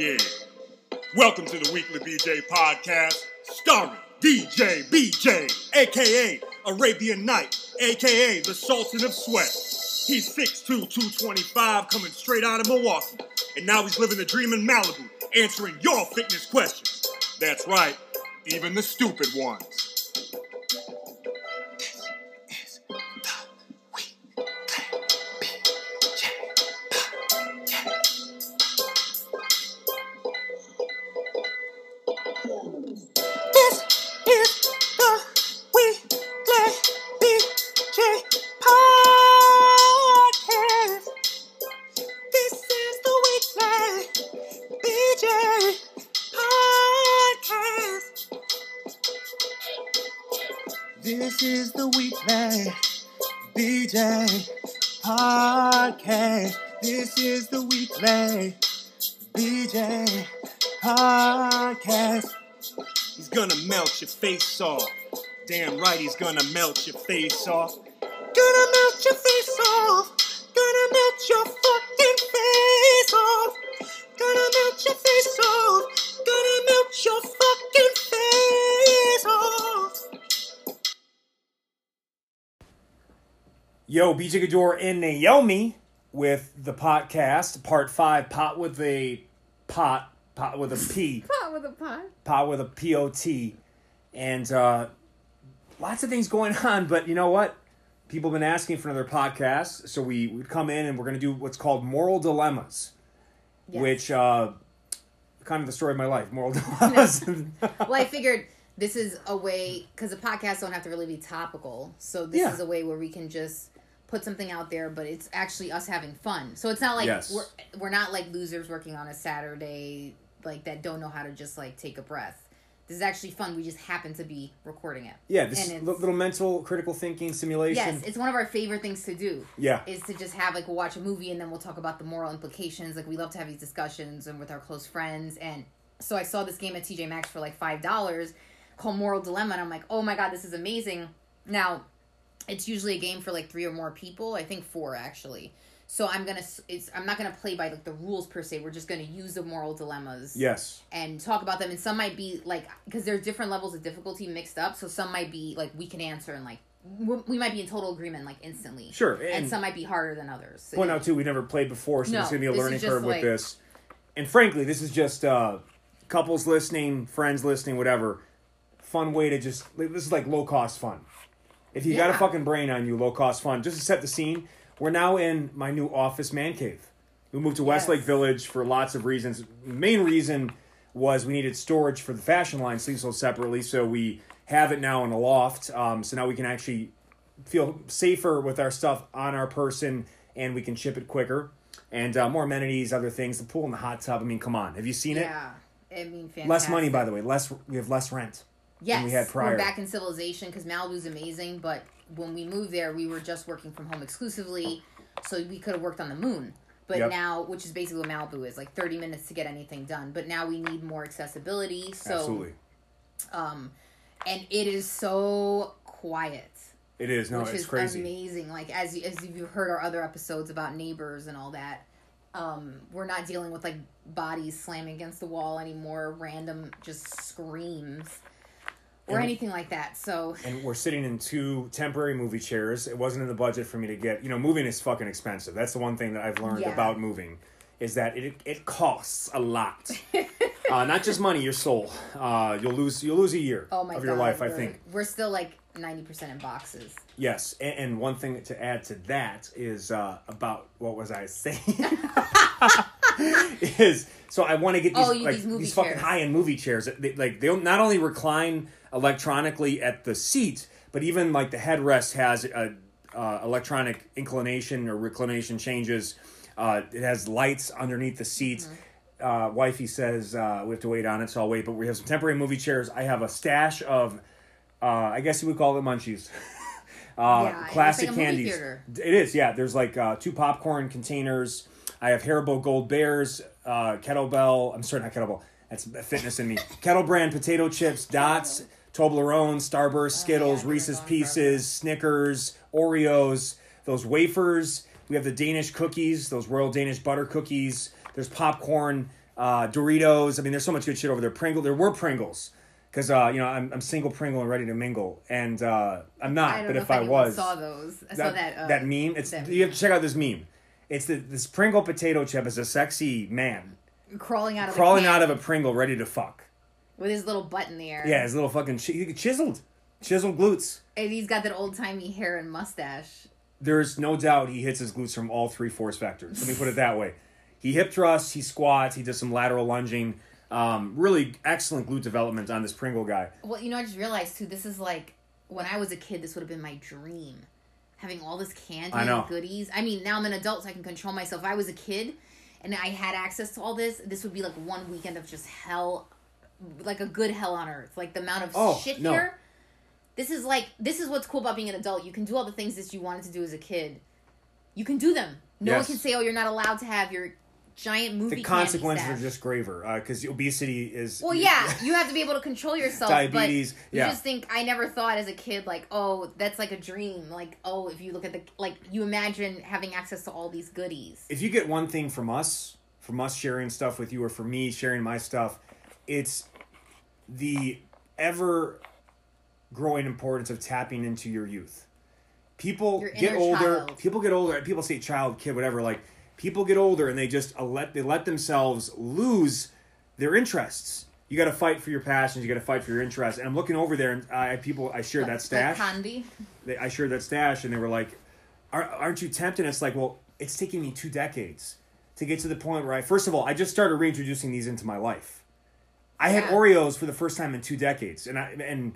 Yeah. Welcome to the Weekly BJ Podcast, starring DJ BJ, a.k.a. Arabian Night, a.k.a. the Sultan of Sweat. He's 6'2", 225, coming straight out of Milwaukee. And now he's living the dream in Malibu, answering your fitness questions. That's right, even the stupid ones. Face off. Damn right, he's gonna melt your face off. Gonna melt your face off. Gonna melt your fucking face off. Gonna melt your face off. Gonna melt your fucking face off. Yo, BJ Gador and Naomi with the podcast, part 5, pot with a P. Pot with a pot. Pot with a P-O-T. And lots of things going on, but you know what? People have been asking for another podcast, so we would come in and we're going to do what's called Moral Dilemmas, yes. Which kind of the story of my life, Moral Dilemmas. Well, I figured this is a way, because the podcasts don't have to really be topical, so this is a way where we can just put something out there, but it's actually us having fun. So it's not like we're not like losers working on a Saturday like that don't know how to just like take a breath. This is actually fun. We just happen to be recording it. Yeah, this little mental, critical thinking simulation. Yes, it's one of our favorite things to do. Yeah. Is to just have, like, we'll watch a movie and then we'll talk about the moral implications. Like, we love to have these discussions and with our close friends. And so I saw this game at TJ Maxx for, like, $5 called Moral Dilemma. And I'm like, oh, my God, this is amazing. Now, it's usually a game for, like, 3 or more people. I think 4, actually. So I'm not gonna play by like the rules per se. We're just gonna use the moral dilemmas. Yes. And talk about them. And some might be like, because there are different levels of difficulty mixed up. So some might be like we can answer and like we might be in total agreement like instantly. Sure. And some might be harder than others. So, point out too, we never played before, so it's gonna be a learning curve with this. And frankly, this is just couples listening, friends listening, whatever. Fun way to just this is like low cost fun. If you got a fucking brain on you, low cost fun. Just to set the scene. We're now in my new office man cave. We moved to Westlake Village for lots of reasons. The main reason was we needed storage for the fashion line, sleeves sold separately, so we have it now in a loft. So now we can actually feel safer with our stuff on our person, and we can ship it quicker. And more amenities, other things, the pool and the hot tub. I mean, come on. Have you seen it? Yeah, I mean, fantastic. Less money, by the way. We have less rent than we had prior. We're back in civilization because Malibu's amazing, but when we moved there, we were just working from home exclusively, so we could have worked on the moon. But now, which is basically what Malibu is, like 30 minutes to get anything done. But now we need more accessibility. So, absolutely. And it is so quiet. It is. No, it's crazy. Amazing. Like, as you've heard our other episodes about neighbors and all that, we're not dealing with, like, bodies slamming against the wall anymore, random just screams. Or anything like that, so. And we're sitting in 2 temporary movie chairs. It wasn't in the budget for me to get. You know, moving is fucking expensive. That's the one thing that I've learned about moving, is that it costs a lot. Not just money, your soul. You'll lose a year of your life, I think. We're still like 90% in boxes. Yes, and one thing to add to that is about, what was I saying? So I want to get these fucking high-end movie chairs. They not only recline electronically at the seat, but even like the headrest has electronic inclination or reclination changes. It has lights underneath the seat. Mm-hmm. Wifey says we have to wait on it, so I'll wait. But we have some temporary movie chairs. I have a stash of, I guess you would call it munchies. Classic it's like a movie theater. Candies. It is, yeah. There's like 2 popcorn containers. I have Haribo Gold Bears, Kettlebell. I'm sorry, not Kettlebell. That's fitness in me. Kettle Brand potato chips, Dots, Toblerone, Starburst, Skittles, Reese's Pieces, Snickers, Oreos, those wafers. We have the Danish cookies, those Royal Danish butter cookies. There's popcorn. Doritos. I mean, there's so much good shit over there. Pringle. There were Pringles. Because, you know, I'm single, Pringle, and ready to mingle. And I'm not, I don't but know if I was. I saw those. I saw that. That meme. It's that you have to check out this meme. It's this Pringle potato chip is a sexy man. Crawling out of a Pringle ready to fuck. With his little butt in the air. Yeah, his little fucking chiseled. Chiseled glutes. And he's got that old-timey hair and mustache. There's no doubt he hits his glutes from all three force factors. Let me put it that way. He hip thrusts, he squats, he does some lateral lunging. Really excellent glute development on this Pringle guy. Well, you know, I just realized, too, this is like, when I was a kid, this would have been my dream. Having all this candy and goodies. I mean, now I'm an adult, so I can control myself. If I was a kid and I had access to all this, this would be like one weekend of just hell, like a good hell on earth. Like the amount of shit here. This is what's cool about being an adult. You can do all the things that you wanted to do as a kid. You can do them. No one can say, oh, you're not allowed to have your giant movie. The consequences are just graver because obesity is. Well, yeah, you have to be able to control yourself. Diabetes. But you just think, I never thought as a kid, like, oh, that's like a dream. Like, oh, if you look at you imagine having access to all these goodies. If you get one thing from us sharing stuff with you, or from me sharing my stuff, it's the ever-growing importance of tapping into your youth. People get older. People say child, kid, whatever, like. People get older and they just let themselves lose their interests. You got to fight for your passions. You got to fight for your interests. And I'm looking over there, and I shared that stash. Like candy. I shared that stash, and they were like, "Aren't you tempted?" And it's like, well, it's taken me 2 decades to get to the point where first of all, I just started reintroducing these into my life. I had Oreos for the first time in 2 decades, and I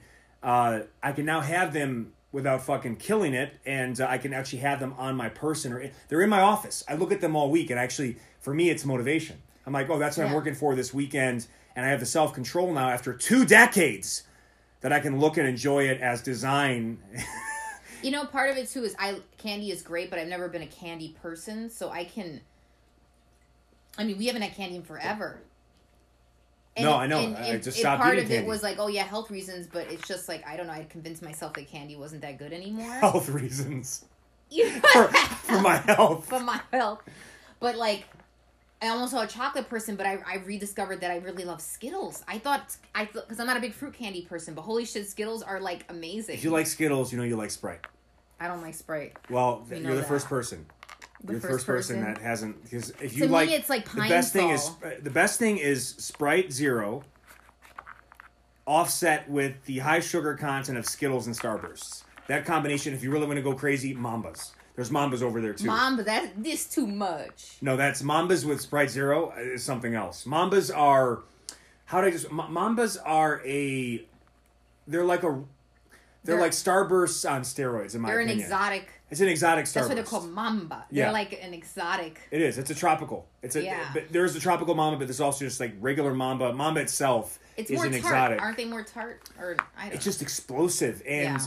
can now have them without fucking killing it, and I can actually have them on my person. Or they're in my office. I look at them all week, and actually, for me, it's motivation. I'm like, oh, that's what I'm working for this weekend, and I have the self-control now after 2 decades that I can look and enjoy it as design. You know, part of it, too, is candy is great, but I've never been a candy person, so we haven't had candy in forever. And no, I know. I just stopped eating candy. Part of it was like, oh, yeah, health reasons, but it's just like, I don't know. I convinced myself that candy wasn't that good anymore. Health reasons. for my health. For my health. But like, I almost saw a chocolate person, but I rediscovered that I really love Skittles. Because I'm not a big fruit candy person, but holy shit, Skittles are like amazing. If you like Skittles, you know you like Sprite. I don't like Sprite. Well, you're the first person. You're the first person that hasn't, because if you like, it's like the best thing is Sprite Zero offset with the high sugar content of Skittles and Starbursts. That combination, if you really want to go crazy, Mambas. There's Mambas over there too. Mamba, this too much. No, that's Mambas with Sprite Zero is something else. Mambas are a, they're like Starbursts on steroids, in my opinion. It's an exotic Starburst. That's what they're called, Mamba. Yeah. They're like an exotic. It is. It's a tropical. But there's a tropical Mamba, but there's also just like regular Mamba. Mamba itself is more an tart. Exotic. Aren't they more tart? Or I don't know. It's just explosive. And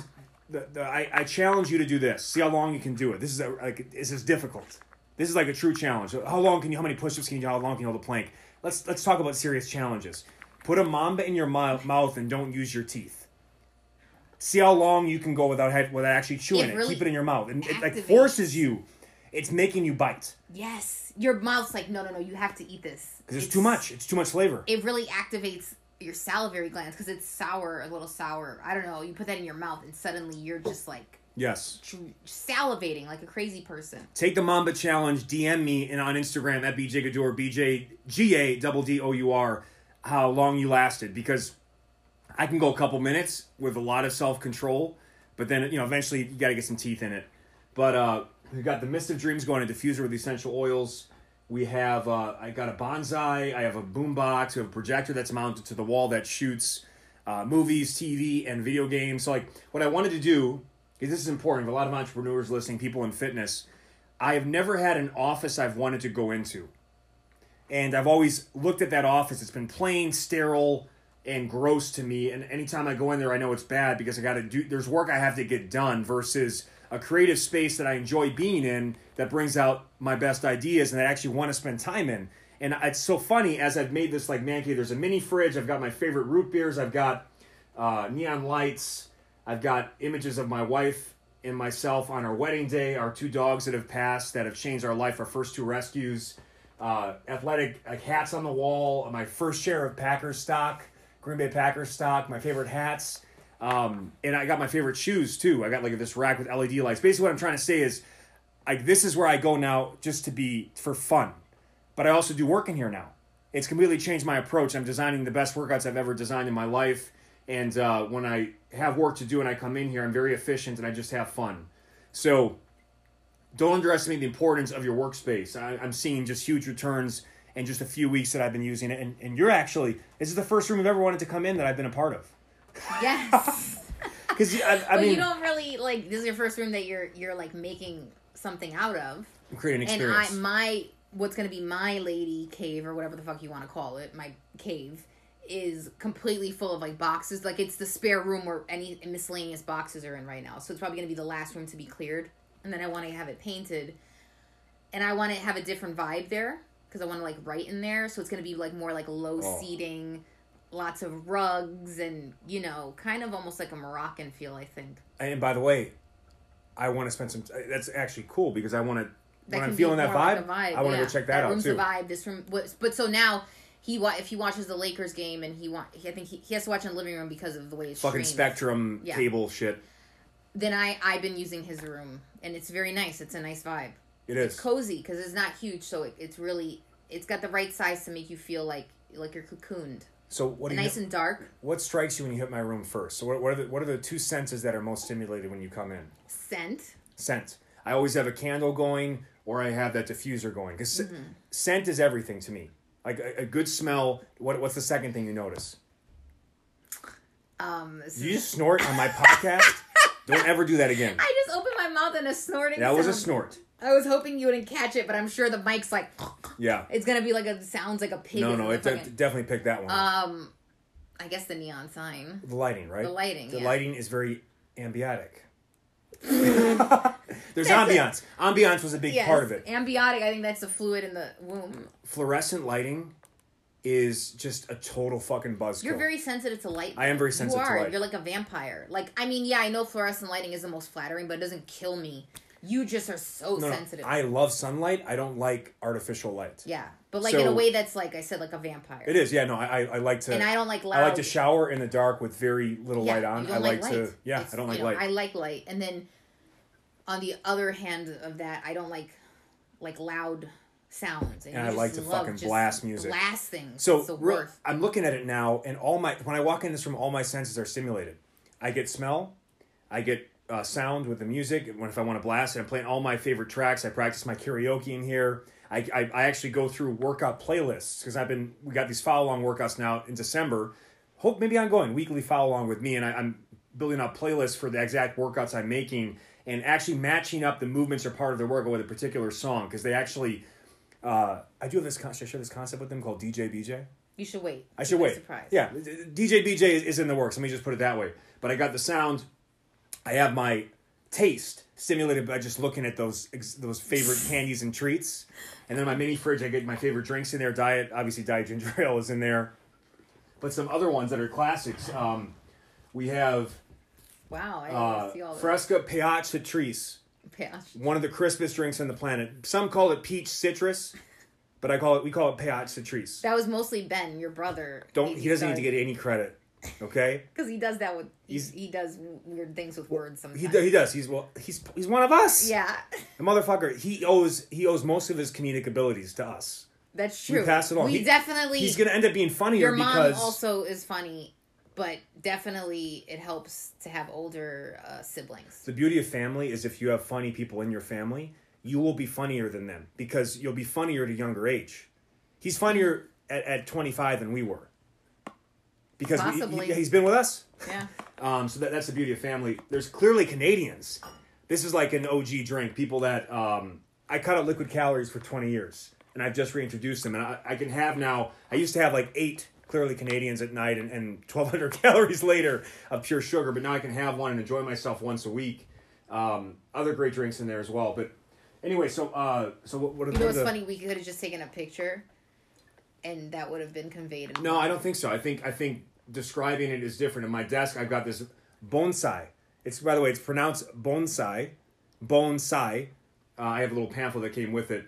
I challenge you to do this. See how long you can do it. This is difficult. This is like a true challenge. How many push-ups can you do? How long can you hold a plank? Let's talk about serious challenges. Put a Mamba in your mouth and don't use your teeth. See how long you can go without actually chewing it. Keep it in your mouth. And it like forces you. It's making you bite. Yes. Your mouth's like, no, you have to eat this. Because it's too much. It's too much flavor. It really activates your salivary glands because it's sour, a little sour. I don't know. You put that in your mouth and suddenly you're just like... Yes. Salivating like a crazy person. Take the Mamba Challenge. DM me on Instagram at BJ Gador, BJ G-A-D-D-O-U-R, how long you lasted. Because... I can go a couple minutes with a lot of self-control, but then, you know, eventually you got to get some teeth in it. But we got the Mist of Dreams going, a diffuser with essential oils. We have, I got a bonsai. I have a boombox. We have a projector that's mounted to the wall that shoots movies, TV, and video games. So, like, what I wanted to do, because this is important, a lot of entrepreneurs listening, people in fitness, I have never had an office I've wanted to go into. And I've always looked at that office. It's been plain, sterile, and gross to me, and anytime I go in there, I know it's bad because there's work I have to get done versus a creative space that I enjoy being in that brings out my best ideas and that I actually want to spend time in. And it's so funny, as I've made this like man cave, there's a mini fridge, I've got my favorite root beers, I've got neon lights, I've got images of my wife and myself on our wedding day, our 2 dogs that have passed that have changed our life, our first 2 rescues. athletic hats on the wall, my first share of Packers stock, Green Bay Packers stock, my favorite hats. And I got my favorite shoes too. I got like this rack with LED lights. Basically what I'm trying to say is this is where I go now just to be for fun. But I also do work in here now. It's completely changed my approach. I'm designing the best workouts I've ever designed in my life. And when I have work to do and I come in here, I'm very efficient and I just have fun. So don't underestimate the importance of your workspace. I'm seeing just huge returns in just a few weeks that I've been using it. And you're actually, this is the first room I've ever wanted to come in that I've been a part of. Yes. Because I mean, you don't really like, this is your first room that you're like making something out of. I'm creating an experience. And what's going to be my lady cave or whatever the fuck you want to call it, my cave, is completely full of like boxes. Like it's the spare room where any miscellaneous boxes are in right now. So it's probably going to be the last room to be cleared. And then I want to have it painted. And I want to have a different vibe there because I want to like write in there. So it's going to be like more like low seating, lots of rugs and, you know, kind of almost like a Moroccan feel, I think. And by the way, I want to spend some that's actually cool because I want to, when I'm feeling that vibe, I want to go check that out too. That room's the vibe. This room, but so now if he watches the Lakers game and I think he has to watch in the living room because of the way it's fucking Spectrum cable shit. Then I've been using his room and it's very nice. It's a nice vibe. It's cozy because it's not huge, so it's really got the right size to make you feel like you're cocooned. So what? Nice and dark. What strikes you when you hit my room first? So what are the two senses that are most stimulated when you come in? Scent. I always have a candle going. Or I have that diffuser going. Because scent is everything to me. Like a good smell. What's the second thing you notice? You just snort on my podcast? Don't ever do that again. I just opened my mouth and a snorting sound. That was a snort. I was hoping you wouldn't catch it, but I'm sure the mic's like... Yeah. It's going to be like sounds like a pig. No, it definitely picked that one. I guess the neon sign. The lighting, right? The lighting, The lighting is very ambiotic. There's ambiance. Ambiance was a big part of it. Ambiotic, I think that's the fluid in the womb. Fluorescent lighting is just a total fucking buzzkill. You're very sensitive to light. I am very sensitive to light. You're like a vampire. Like, I mean, yeah, I know fluorescent lighting is the most flattering, but it doesn't kill me. You just are so sensitive. I love sunlight. I don't like artificial light. Yeah, but like in a way that's like I said, like a vampire. It is. Yeah, no, I like to, and I don't like loud. I like to shower in the dark with very little light on. You don't like light. I don't like light. I like light, and then on the other hand of that, I don't like loud sounds. And I like to fucking blast music, blast things. I'm looking at it now, and when I walk in this room, all my senses are stimulated. I get smell. I get sound with the music if I want to blast it. I'm playing all my favorite tracks. I practice my karaoke in here. I actually go through workout playlists because we got these follow along workouts now in December. Hope maybe ongoing weekly follow along with me, and I'm building up playlists for the exact workouts I'm making and actually matching up the movements or part of the workout with a particular song because they actually I do have this concept. I share this concept with them called DJ BJ. You should wait. I should wait. Surprise. Yeah, DJ BJ is in the works. Let me just put it that way. But I got the sound. I have my taste stimulated by just looking at those favorite candies and treats. And then my mini fridge, I get my favorite drinks in there. Diet ginger ale is in there. But some other ones that are classics. We have... Wow, I didn't see all this. Fresca Peach Citrus. One of the crispest drinks on the planet. Some call it Peach Citrus, but we call it Peach Citrus. That was mostly Ben, your brother. He doesn't need to get any credit. Okay, because he does that with he does weird things with words sometimes. He does. He's one of us. Yeah, the motherfucker. He owes most of his comedic abilities to us. That's true. We pass it on. He's gonna end up being funnier. Your mom also is funny, but definitely it helps to have older siblings. The beauty of family is if you have funny people in your family, you will be funnier than them because you'll be funnier at a younger age. He's funnier at 25 than we were. Because he's been with us. Yeah. So that's the beauty of family. There's clearly Canadians. This is like an OG drink. People that I cut out liquid calories for 20 years. And I've just reintroduced them. And I can have now. I used to have like 8 clearly Canadians at night and 1,200 calories later of pure sugar. But now I can have one and enjoy myself once a week. Other great drinks in there as well. But anyway, so what are the... You know what's funny? We could have just taken a picture. And that would have been conveyed. No, I don't think so. I think describing it is different. In my desk, I've got this bonsai. By the way, it's pronounced bonsai. I have a little pamphlet that came with it.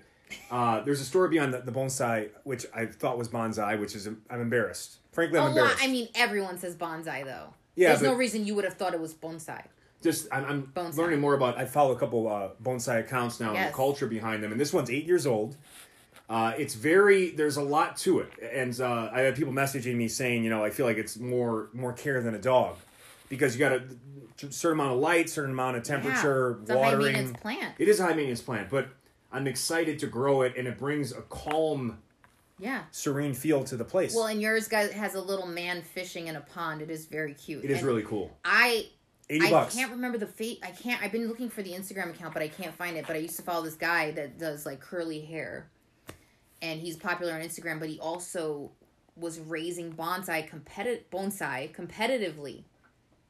There's a store beyond the bonsai, which I thought was bonsai, which is, I'm embarrassed. Frankly, I'm embarrassed. I mean, everyone says bonsai, though. Yeah, there's no reason you would have thought it was bonsai. Just, I'm learning more about, I follow a couple bonsai accounts now, yes, and the culture behind them. And this one's 8 years old. It's very, there's a lot to it. And I have people messaging me saying, you know, I feel like it's more care than a dog. Because you got a certain amount of light, certain amount of temperature, yeah, it's watering. It's a high maintenance plant. It is a high maintenance plant, but I'm excited to grow it, and it brings a calm, yeah, serene feel to the place. Well, and yours has a little man fishing in a pond. It is very cute. It is really cool. $80. I can't remember the fate. I've been looking for the Instagram account, but I can't find it. But I used to follow this guy that does like curly hair, and he's popular on Instagram. But he also was raising bonsai competitively.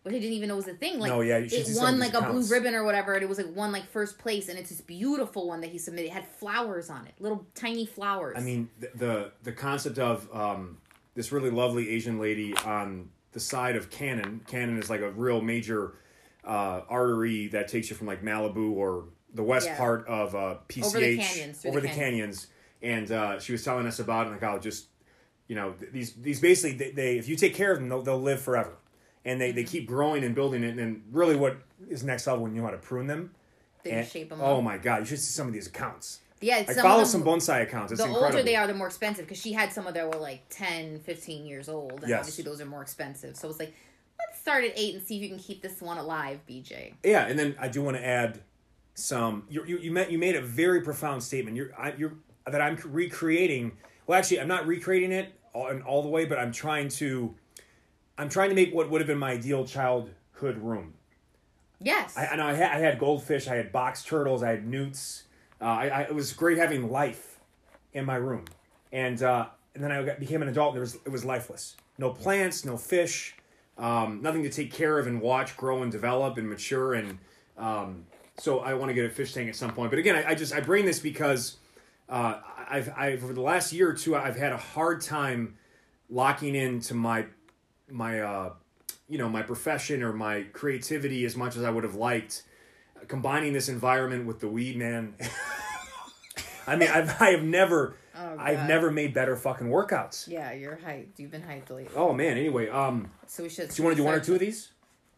Which I didn't even know was a thing. Like, no, yeah, you should see someone like a blue ribbon or whatever, and it was like won like first place, and it's this beautiful one that he submitted. It had flowers on it, little tiny flowers. I mean, the concept of this really lovely Asian lady on the side of Cannon. Cannon is like a real major artery that takes you from like Malibu or the west, yeah, part of PCH over the canyons. And she was telling us about it, like how just, you know, these basically they if you take care of them, they'll live forever. And they keep growing and building it. And really what is next level when you know how to prune them. They shape them up. Oh, my God. You should see some of these accounts. Yeah. I follow some bonsai accounts. It's incredible. The older they are, the more expensive. Because she had some of that were like 10, 15 years old. And yes, obviously those are more expensive. So it's like, let's start at 8 and see if you can keep this one alive, BJ. Yeah. And then I do want to add some. You made a very profound statement that I'm recreating. Well, actually, I'm not recreating it all the way, but I'm trying to... make what would have been my ideal childhood room. Yes. I had goldfish. I had box turtles. I had newts. It was great having life in my room. And then I became an adult, and it was lifeless. No plants, no fish, nothing to take care of and watch grow and develop and mature. And so I want to get a fish tank at some point. But again, I bring this because I've over the last year or two, I've had a hard time locking into my profession or my creativity as much as I would have liked, combining this environment with the weed, man. I mean, I've never made better fucking workouts. Yeah, you're hyped. You've been hyped lately. Oh man. Anyway, so we should. Do you want to do one or two of these?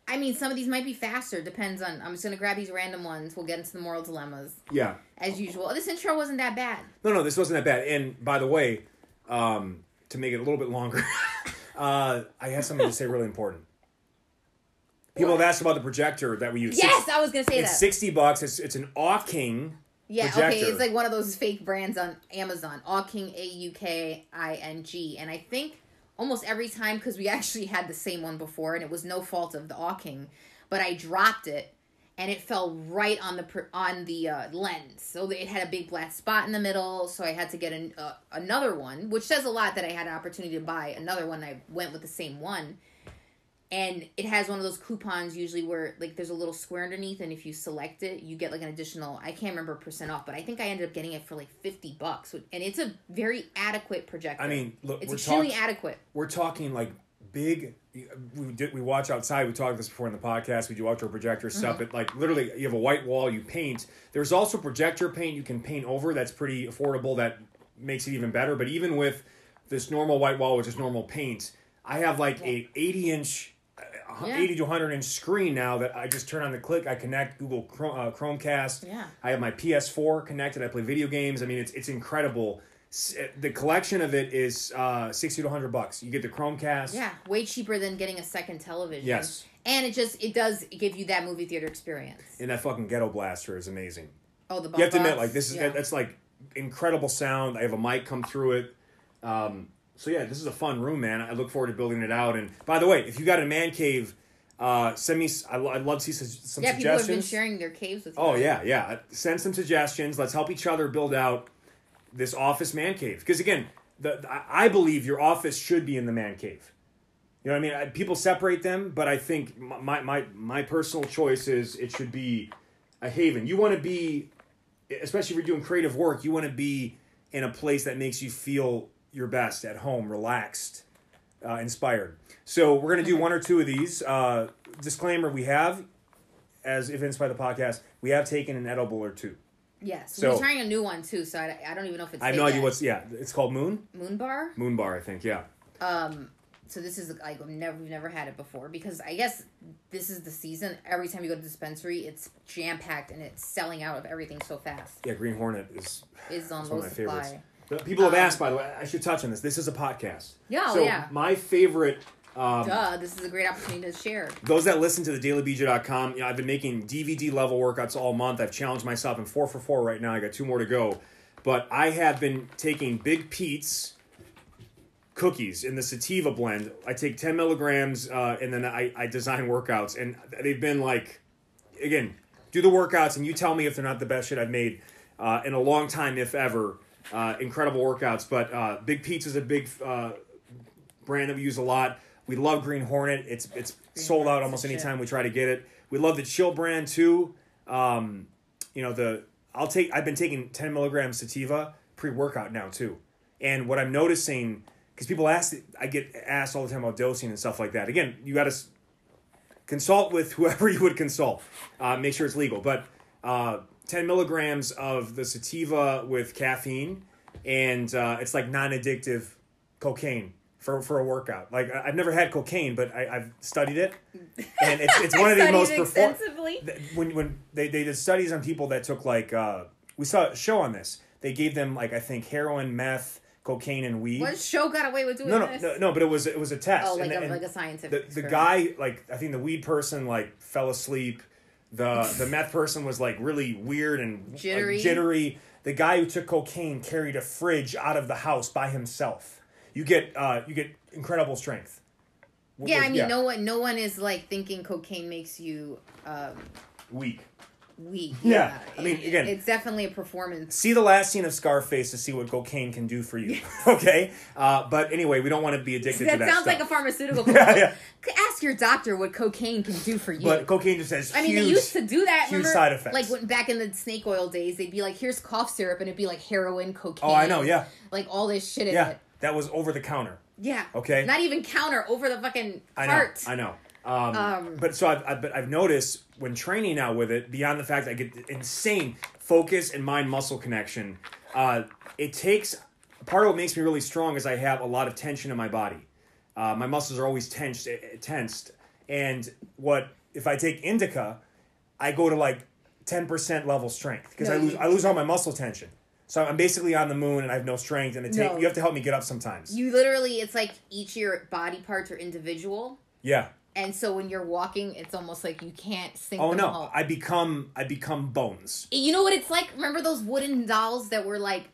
I mean, some of these might be faster. Depends on. I'm just gonna grab these random ones. We'll get into the moral dilemmas. Yeah. As usual, this intro wasn't that bad. No, this wasn't that bad. And by the way, to make it a little bit longer. I have something to say really important. People have asked about the projector that we use. Yes, I was going to say that. It's $60. It's an Awking projector. Yeah, okay. It's like one of those fake brands on Amazon. Awking, AUKING. And I think almost every time, because we actually had the same one before, and it was no fault of the Awking, but I dropped it, and it fell right on the lens. So it had a big black spot in the middle, so I had to get another one, which says a lot that I had an opportunity to buy another one. I went with the same one. And it has one of those coupons usually where like there's a little square underneath, and if you select it, you get like an additional, I can't remember % off, but I think I ended up getting it for like $50. And it's a very adequate projector. I mean, look, it's extremely adequate. We're talking like big... We watch outside. We talked this before in the podcast. We do outdoor projector stuff. Mm-hmm. But like literally, you have a white wall. You paint. There's also projector paint you can paint over. That's pretty affordable. That makes it even better. But even with this normal white wall, which is normal paint, I have like a 80-inch, 80 to 100-inch screen now that I just turn on the click. I connect Google Chromecast. Yeah. I have my PS4 connected. I play video games. I mean, it's incredible. The collection of it is $60 to $100. You get the Chromecast. Yeah, way cheaper than getting a second television. Yes, and it does give you that movie theater experience. And that fucking ghetto blaster is amazing. Oh, the you have to admit, like this is that's like incredible sound. I have a mic come through it. So yeah, this is a fun room, man. I look forward to building it out. And by the way, if you got a man cave, send me. I'd love to see some suggestions. Yeah, people have been sharing their caves with. Oh yeah. Send some suggestions. Let's help each other build out this office man cave. Because again, I believe your office should be in the man cave. You know what I mean? People separate them, but I think my personal choice is it should be a haven. You want to be, especially if you're doing creative work, you want to be in a place that makes you feel your best at home, relaxed, inspired. So we're going to do one or two of these. Disclaimer, we have, as evidenced by the podcast, we have taken an edible or two. Yes. So, we're trying a new one, too, so I don't even know if it's... I have no idea what's... Yeah. It's called Moon? Moon Bar? Moon Bar, I think, yeah. So this is, like, we've never had it before, because I guess this is the season. Every time you go to the dispensary, it's jam-packed, and it's selling out of everything so fast. Yeah, Green Hornet is on low one of my supply. Favorites. People have asked, by the way, I should touch on this. This is a podcast. Yeah, so yeah. My favorite... this is a great opportunity to share. Those that listen to the dailybj.com, I've been making DVD level workouts all month. I've challenged myself. I'm 4 for 4 right now. I got 2 more to go. But I have been taking Big Pete's cookies in the sativa blend. I take 10 milligrams, and then I design workouts. And they've been like, again, do the workouts and you tell me if they're not the best shit I've made in a long time, if ever. Incredible workouts. But Big Pete's is a big brand that we use a lot. We love Green Hornet. It's sold out almost any time we try to get it. We love the Chill brand too. I've been taking 10 milligrams sativa pre-workout now too. And what I'm noticing, because people ask, I get asked all the time about dosing and stuff like that. Again, you got to consult with whoever you would consult. Make sure it's legal. But 10 milligrams of the sativa with caffeine, and it's like non-addictive cocaine. For a workout. Like, I've never had cocaine, but I've studied it. And it's one of the most... When they did studies on people that took, like... we saw a show on this. They gave them, like, I think, heroin, meth, cocaine, and weed. What show got away with doing this? No, but it was a test. Oh, like a scientific experiment. The guy, like, I think the weed person, like, fell asleep. The meth person was, like, really weird and... Jittery. Like, jittery. The guy who took cocaine carried a fridge out of the house by himself. You get incredible strength. Yeah, I mean, yeah. No one is like thinking cocaine makes you weak. Weak. Yeah. I mean, again, it's definitely a performance. See the last scene of Scarface to see what cocaine can do for you. Okay. But anyway, we don't want to be addicted to that. That sounds like a pharmaceutical. Yeah, yeah. Ask your doctor what cocaine can do for you. But cocaine just has. I mean, they used to do that. Huge side effects. Like when back in the snake oil days, they'd be like, "Here's cough syrup," and it'd be like heroin, cocaine. Oh, I know. Yeah. Like all this shit in it. That was over the counter. Yeah. Okay. Not even counter, over the fucking cart. I know. But so I've noticed when training now with it, beyond the fact I get insane focus and mind-muscle connection, it takes... Part of what makes me really strong is I have a lot of tension in my body. My muscles are always tensed. And if I take indica, I go to like 10% level strength because I lose all my muscle tension. So I'm basically on the moon and I have no strength and you have to help me get up sometimes. You literally, it's like each of your body parts are individual. Yeah. And so when you're walking, it's almost like you can't sink them all. I become bones. You know what it's like? Remember those wooden dolls that were like,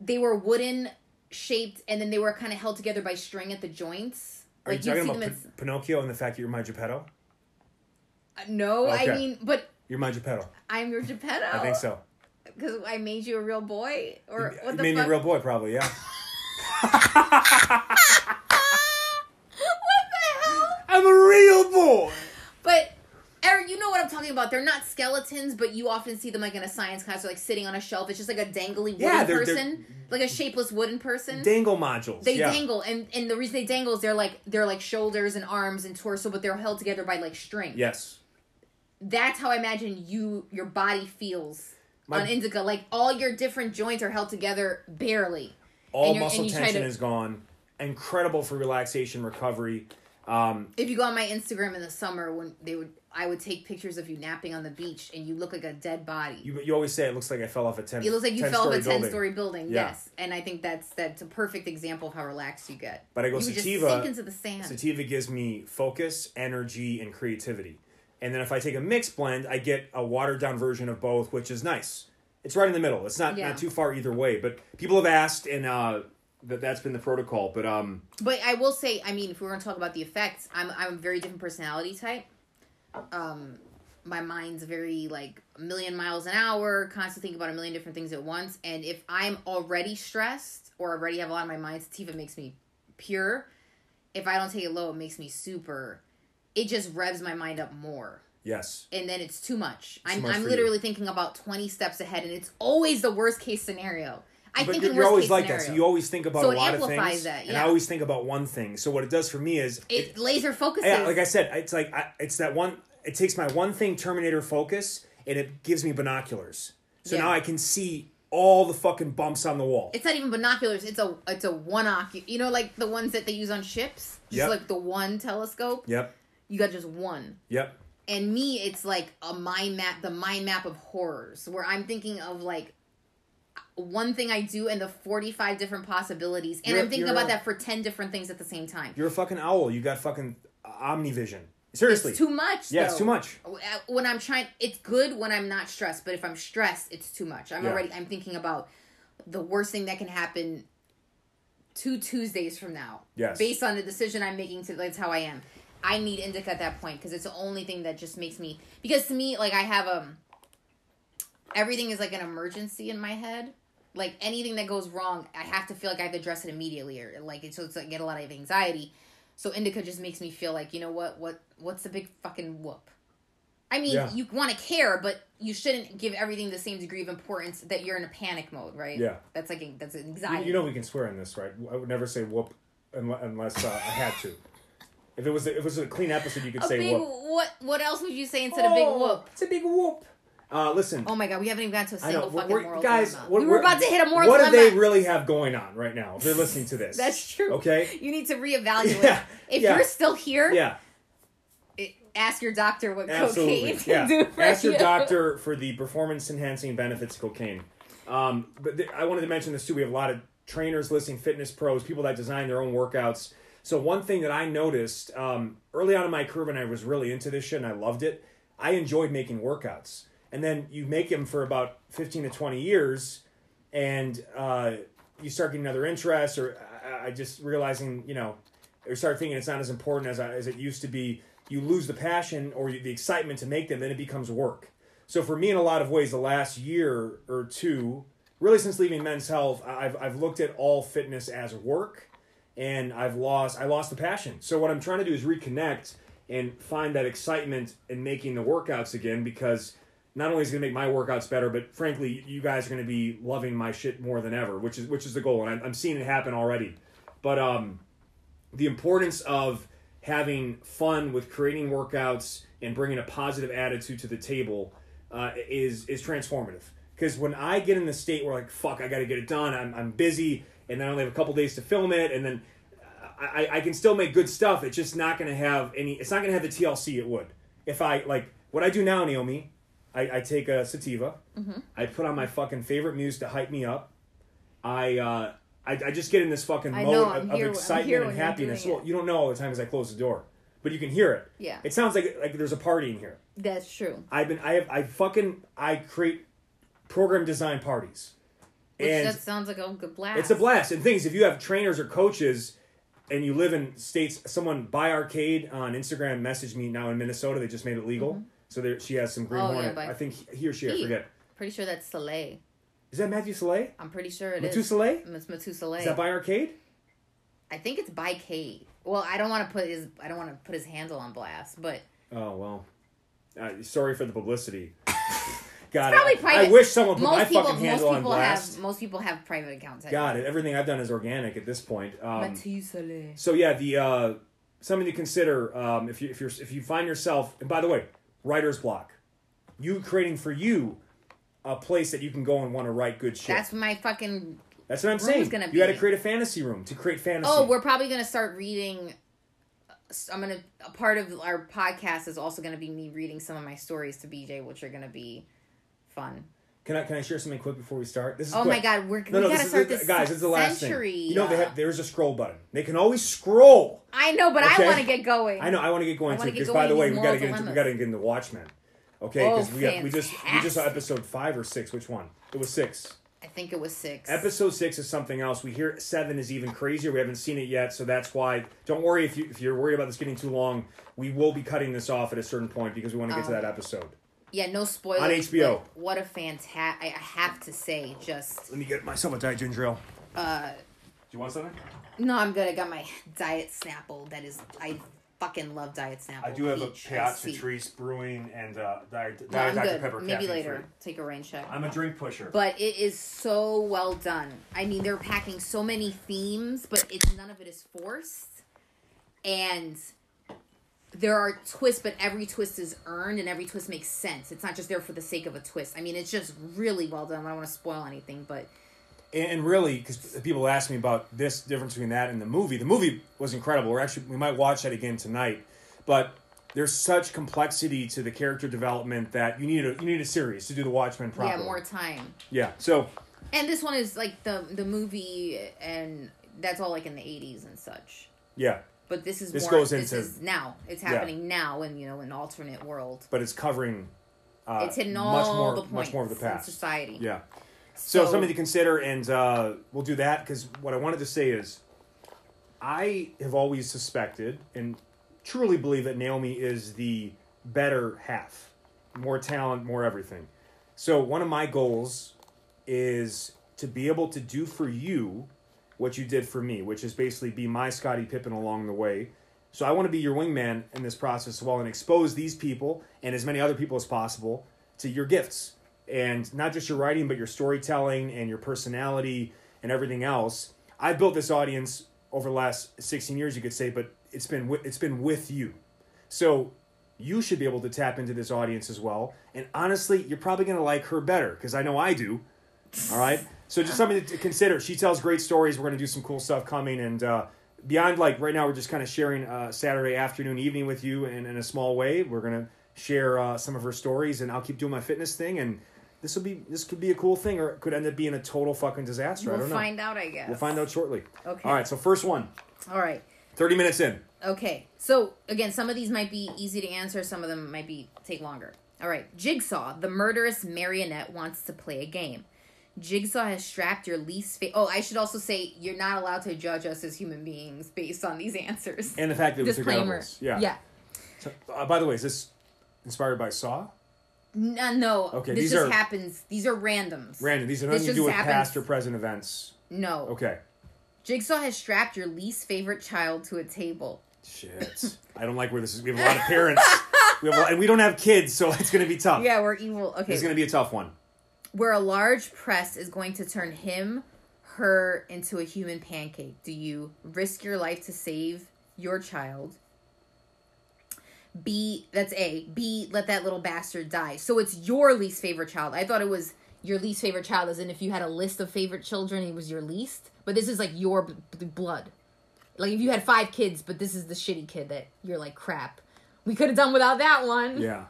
they were wooden shaped and then they were kind of held together by string at the joints? Are like you talking about Pinocchio and the fact that you're my Geppetto? No, okay. I mean, but... You're my Geppetto. I'm your Geppetto. I think so. Because I made you a real boy? Or what the fuck? You made me a real boy, probably, yeah. What the hell? I'm a real boy! But, Eric, you know what I'm talking about. They're not skeletons, but you often see them like in a science class or like sitting on a shelf. It's just like a dangly wooden person. They're, like a shapeless wooden person. Dangle modules. They dangle. And the reason they dangle is they're like shoulders and arms and torso, but they're held together by like string. Yes. That's how I imagine your body feels... on indica, like all your different joints are held together barely. All muscle tension is gone. Incredible for relaxation, recovery. If you go on my Instagram in the summer, when I would take pictures of you napping on the beach, and you look like a dead body. You always say it looks like I fell off a 10. It looks like you fell off a 10-story building. Yeah. Yes, and I think that's a perfect example of how relaxed you get. But I go sativa. Just sink into the sand. Sativa gives me focus, energy, and creativity. And then if I take a mixed blend, I get a watered-down version of both, which is nice. It's right in the middle. It's not too far either way. But people have asked, and that's been the protocol. But I will say, I mean, if we were going to talk about the effects, I'm a very different personality type. My mind's very, like, a million miles an hour, constantly thinking about a million different things at once. And if I'm already stressed or already have a lot on my mind, sativa makes me pure. If I don't take it low, it makes me super... It just revs my mind up more. Yes. And then it's too much. I'm literally thinking about 20 steps ahead, and it's always the worst case scenario. You're always like that. So you always think about a lot of things. So it amplifies that. Yeah. And I always think about one thing. So what it does for me is it laser focuses. Yeah, like I said, it's like it's that one. It takes my one thing Terminator focus, and it gives me binoculars. So now I can see all the fucking bumps on the wall. It's not even binoculars. It's a one ocular. You know, like the ones that they use on ships? Just like the one telescope? Yep. You got just one. Yep. And me, it's like a mind map, the mind map of horrors, where I'm thinking of like one thing I do and the 45 different possibilities. And I'm thinking about that for 10 different things at the same time. You're a fucking owl. You got fucking omnivision. Seriously. It's too much. Yeah, though. It's too much. When I'm trying, it's good when I'm not stressed, but if I'm stressed, it's too much. I'm thinking about the worst thing that can happen 2 Tuesdays from now. Yes. Based on the decision I'm making, that's how I am. I need indica at that point because it's the only thing that just makes me, because to me, like I have, everything is like an emergency in my head. Like anything that goes wrong, I have to feel like I have to address it immediately or like, so it's like I get a lot of anxiety. So indica just makes me feel like, you know what's the big fucking whoop? I mean, you want to care, but you shouldn't give everything the same degree of importance that you're in a panic mode, right? Yeah. That's like, that's anxiety. You know we can swear on this, right? I would never say whoop unless I had to. If it was a clean episode, you could say big whoop. What else would you say instead of big whoop? It's a big whoop. Listen. Oh my God, we haven't even gotten to a single fucking moral dilemma. We were about to hit a moral dilemma. What do they really have going on right now if they're listening to this? That's true. Okay? You need to reevaluate. If you're still here, ask your doctor what cocaine can do for you. Ask your doctor for the performance-enhancing benefits of cocaine. But I wanted to mention this too. We have a lot of trainers listening, fitness pros, people that design their own workouts. So one thing that I noticed early on in my career when I was really into this shit and I loved it, I enjoyed making workouts. And then you make them for about 15 to 20 years and you start getting other interests or I just realizing, you know, or start thinking it's not as important as it used to be. You lose the passion or the excitement to make them, then it becomes work. So for me, in a lot of ways, the last year or two, really since leaving Men's Health, I've looked at all fitness as work. And I lost the passion. So what I'm trying to do is reconnect and find that excitement in making the workouts again, because not only is it going to make my workouts better, but frankly, you guys are going to be loving my shit more than ever, which is the goal. And I'm seeing it happen already. But the importance of having fun with creating workouts and bringing a positive attitude to the table is transformative. Because when I get in the state where like, fuck, I got to get it done. I'm busy. And then I only have a couple days to film it, and then I can still make good stuff. It's just not going to have any. It's not going to have the TLC it would. If I like what I do now, Naomi, I take a sativa. Mm-hmm. I put on my fucking favorite music to hype me up. I just get in this fucking mode of excitement and happiness. Well, you don't know all the time because I close the door, but you can hear it. Yeah, it sounds like there's a party in here. That's true. I create program design parties. And which that sounds like a good blast. It's a blast. And things, if you have trainers or coaches and you live in states, someone by Arcade on Instagram messaged me now in Minnesota. They just made it legal. Mm-hmm. So she has some Green Hornet. Yeah, I think I forget. Pretty sure that's Soleil. Is that Matthew Soleil? I'm pretty sure it is. Soleil? It's Matu Soleil. Is that by Arcade? I think it's by Kate. Well, I don't want to put his handle on blast, but. Oh, well. Sorry for the publicity. Got it's it. Private. I wish someone put my fucking handle on blast. Most people have private accounts. Got it. Everything I've done is organic at this point. So yeah, the something to consider if you find yourself. And by the way, writer's block. You creating for you a place that you can go and want to write good shit. That's my fucking. That's what I'm saying. You got to create a fantasy room to create fantasy. Oh, we're probably gonna start reading. A part of our podcast is also gonna be me reading some of my stories to BJ, which are gonna be. Fun. Can I share something quick before we start? This is oh quick. My God, we gotta start this. Guys, this is the last century. Thing. You know, there's a scroll button. They can always scroll. I know, but okay? I want to get going. I know, I want to get going too. Because by the way, we gotta get into Watchmen. Okay, because we just saw episode 5 or 6. Which one? It was 6. I think it was 6. Episode 6 is something else. We hear 7 is even crazier. We haven't seen it yet, so that's why. Don't worry if you're worried about this getting too long. We will be cutting this off at a certain point because we want to get to that episode. Yeah, no spoilers. On HBO. What a fantastic... I have to say, just... Let me get myself a Diet Ginger Ale. Do you want something? No, I'm good. I got my Diet Snapple. That is... I fucking love Diet Snapple. I do have a Peach Citrus Brewing and Diet Dr. Pepper. Maybe later. Free. Take a rain check. I'm a drink pusher. But it is so well done. I mean, they're packing so many themes, but none of it is forced. And... there are twists, but every twist is earned and every twist makes sense. It's not just there for the sake of a twist. I mean, it's just really well done. I don't want to spoil anything, but... And really, because people ask me about this difference between that and the movie. The movie was incredible. We might watch that again tonight. But there's such complexity to the character development that you need a series to do the Watchmen properly. Yeah, more time. Yeah, so... And this one is, like, the movie, and that's all, like, in the 80s and such. Yeah. But this is now. It's happening now in, an alternate world. But it's covering it's hitting all the points much more of the past. In society. Yeah. So something to consider, and we'll do that, because what I wanted to say is I have always suspected and truly believe that Naomi is the better half. More talent, more everything. So one of my goals is to be able to do for you what you did for me, which is basically be my Scottie Pippen along the way. So I want to be your wingman in this process as well and expose these people and as many other people as possible to your gifts. And not just your writing, but your storytelling and your personality and everything else. I built this audience over the last 16 years, you could say, but it's been with you. So you should be able to tap into this audience as well. And honestly, you're probably going to like her better, because I know I do. All right? So just something to consider. She tells great stories. We're going to do some cool stuff coming. And beyond, like, right now we're just kind of sharing Saturday afternoon, evening with you in a small way. We're going to share some of her stories, and I'll keep doing my fitness thing, and this could be a cool thing, or it could end up being a total fucking disaster. We'll I don't know. We'll find out, I guess. We'll find out shortly. Okay. All right, so first one. All right. 30 minutes in. Okay. So, again, some of these might be easy to answer. Some of them might take longer. All right. Jigsaw, the murderous marionette, wants to play a game. Jigsaw has strapped your least favorite... Oh, I should also say you're not allowed to judge us as human beings based on these answers. And the fact that it was Disclaimer. Yeah. So, by the way, is this inspired by Saw? No. Okay, this just happens. These are randoms. These are nothing to do with past or present events. No. Okay. Jigsaw has strapped your least favorite child to a table. Shit. I don't like where this is. We have a lot of parents. And we don't have kids, so it's going to be tough. Yeah, we're evil. Okay. It's going to be a tough one. Where a large press is going to turn him, her, into a human pancake. Do you risk your life to save your child? B, that's A. B, let that little bastard die. So it's your least favorite child. I thought it was your least favorite child as in if you had a list of favorite children, it was your least. But this is like your blood. Like if you had 5 kids, but this is the shitty kid that you're like, crap. We could have done without that one. Yeah.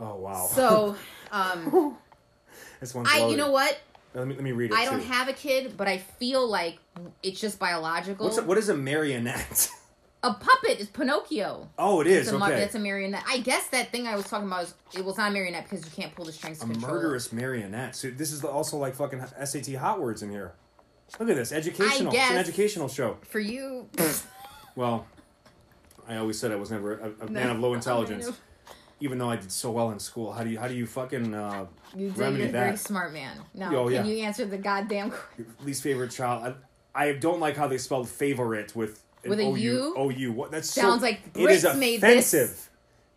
Oh, wow. So, this one's loaded. You know what? Let me read it. I don't have a kid, but I feel like it's just biological. What is a marionette? A puppet is Pinocchio. Oh, it is. Okay. That's a marionette. I guess that thing I was talking about, it was not a marionette because you can't pull the strings to control it. A murderous marionette. So this is also like fucking SAT hot words in here. Look at this. Educational. It's an educational show. For you. Well, I always said I was never a man of low intelligence. Even though I did so well in school. How do you fucking remedy that? You're a very smart man. Now, can you answer the goddamn question? Your least favorite child. I don't like how they spelled favorite with an O-U? O-U. What? That sounds like Brits made this. It is offensive.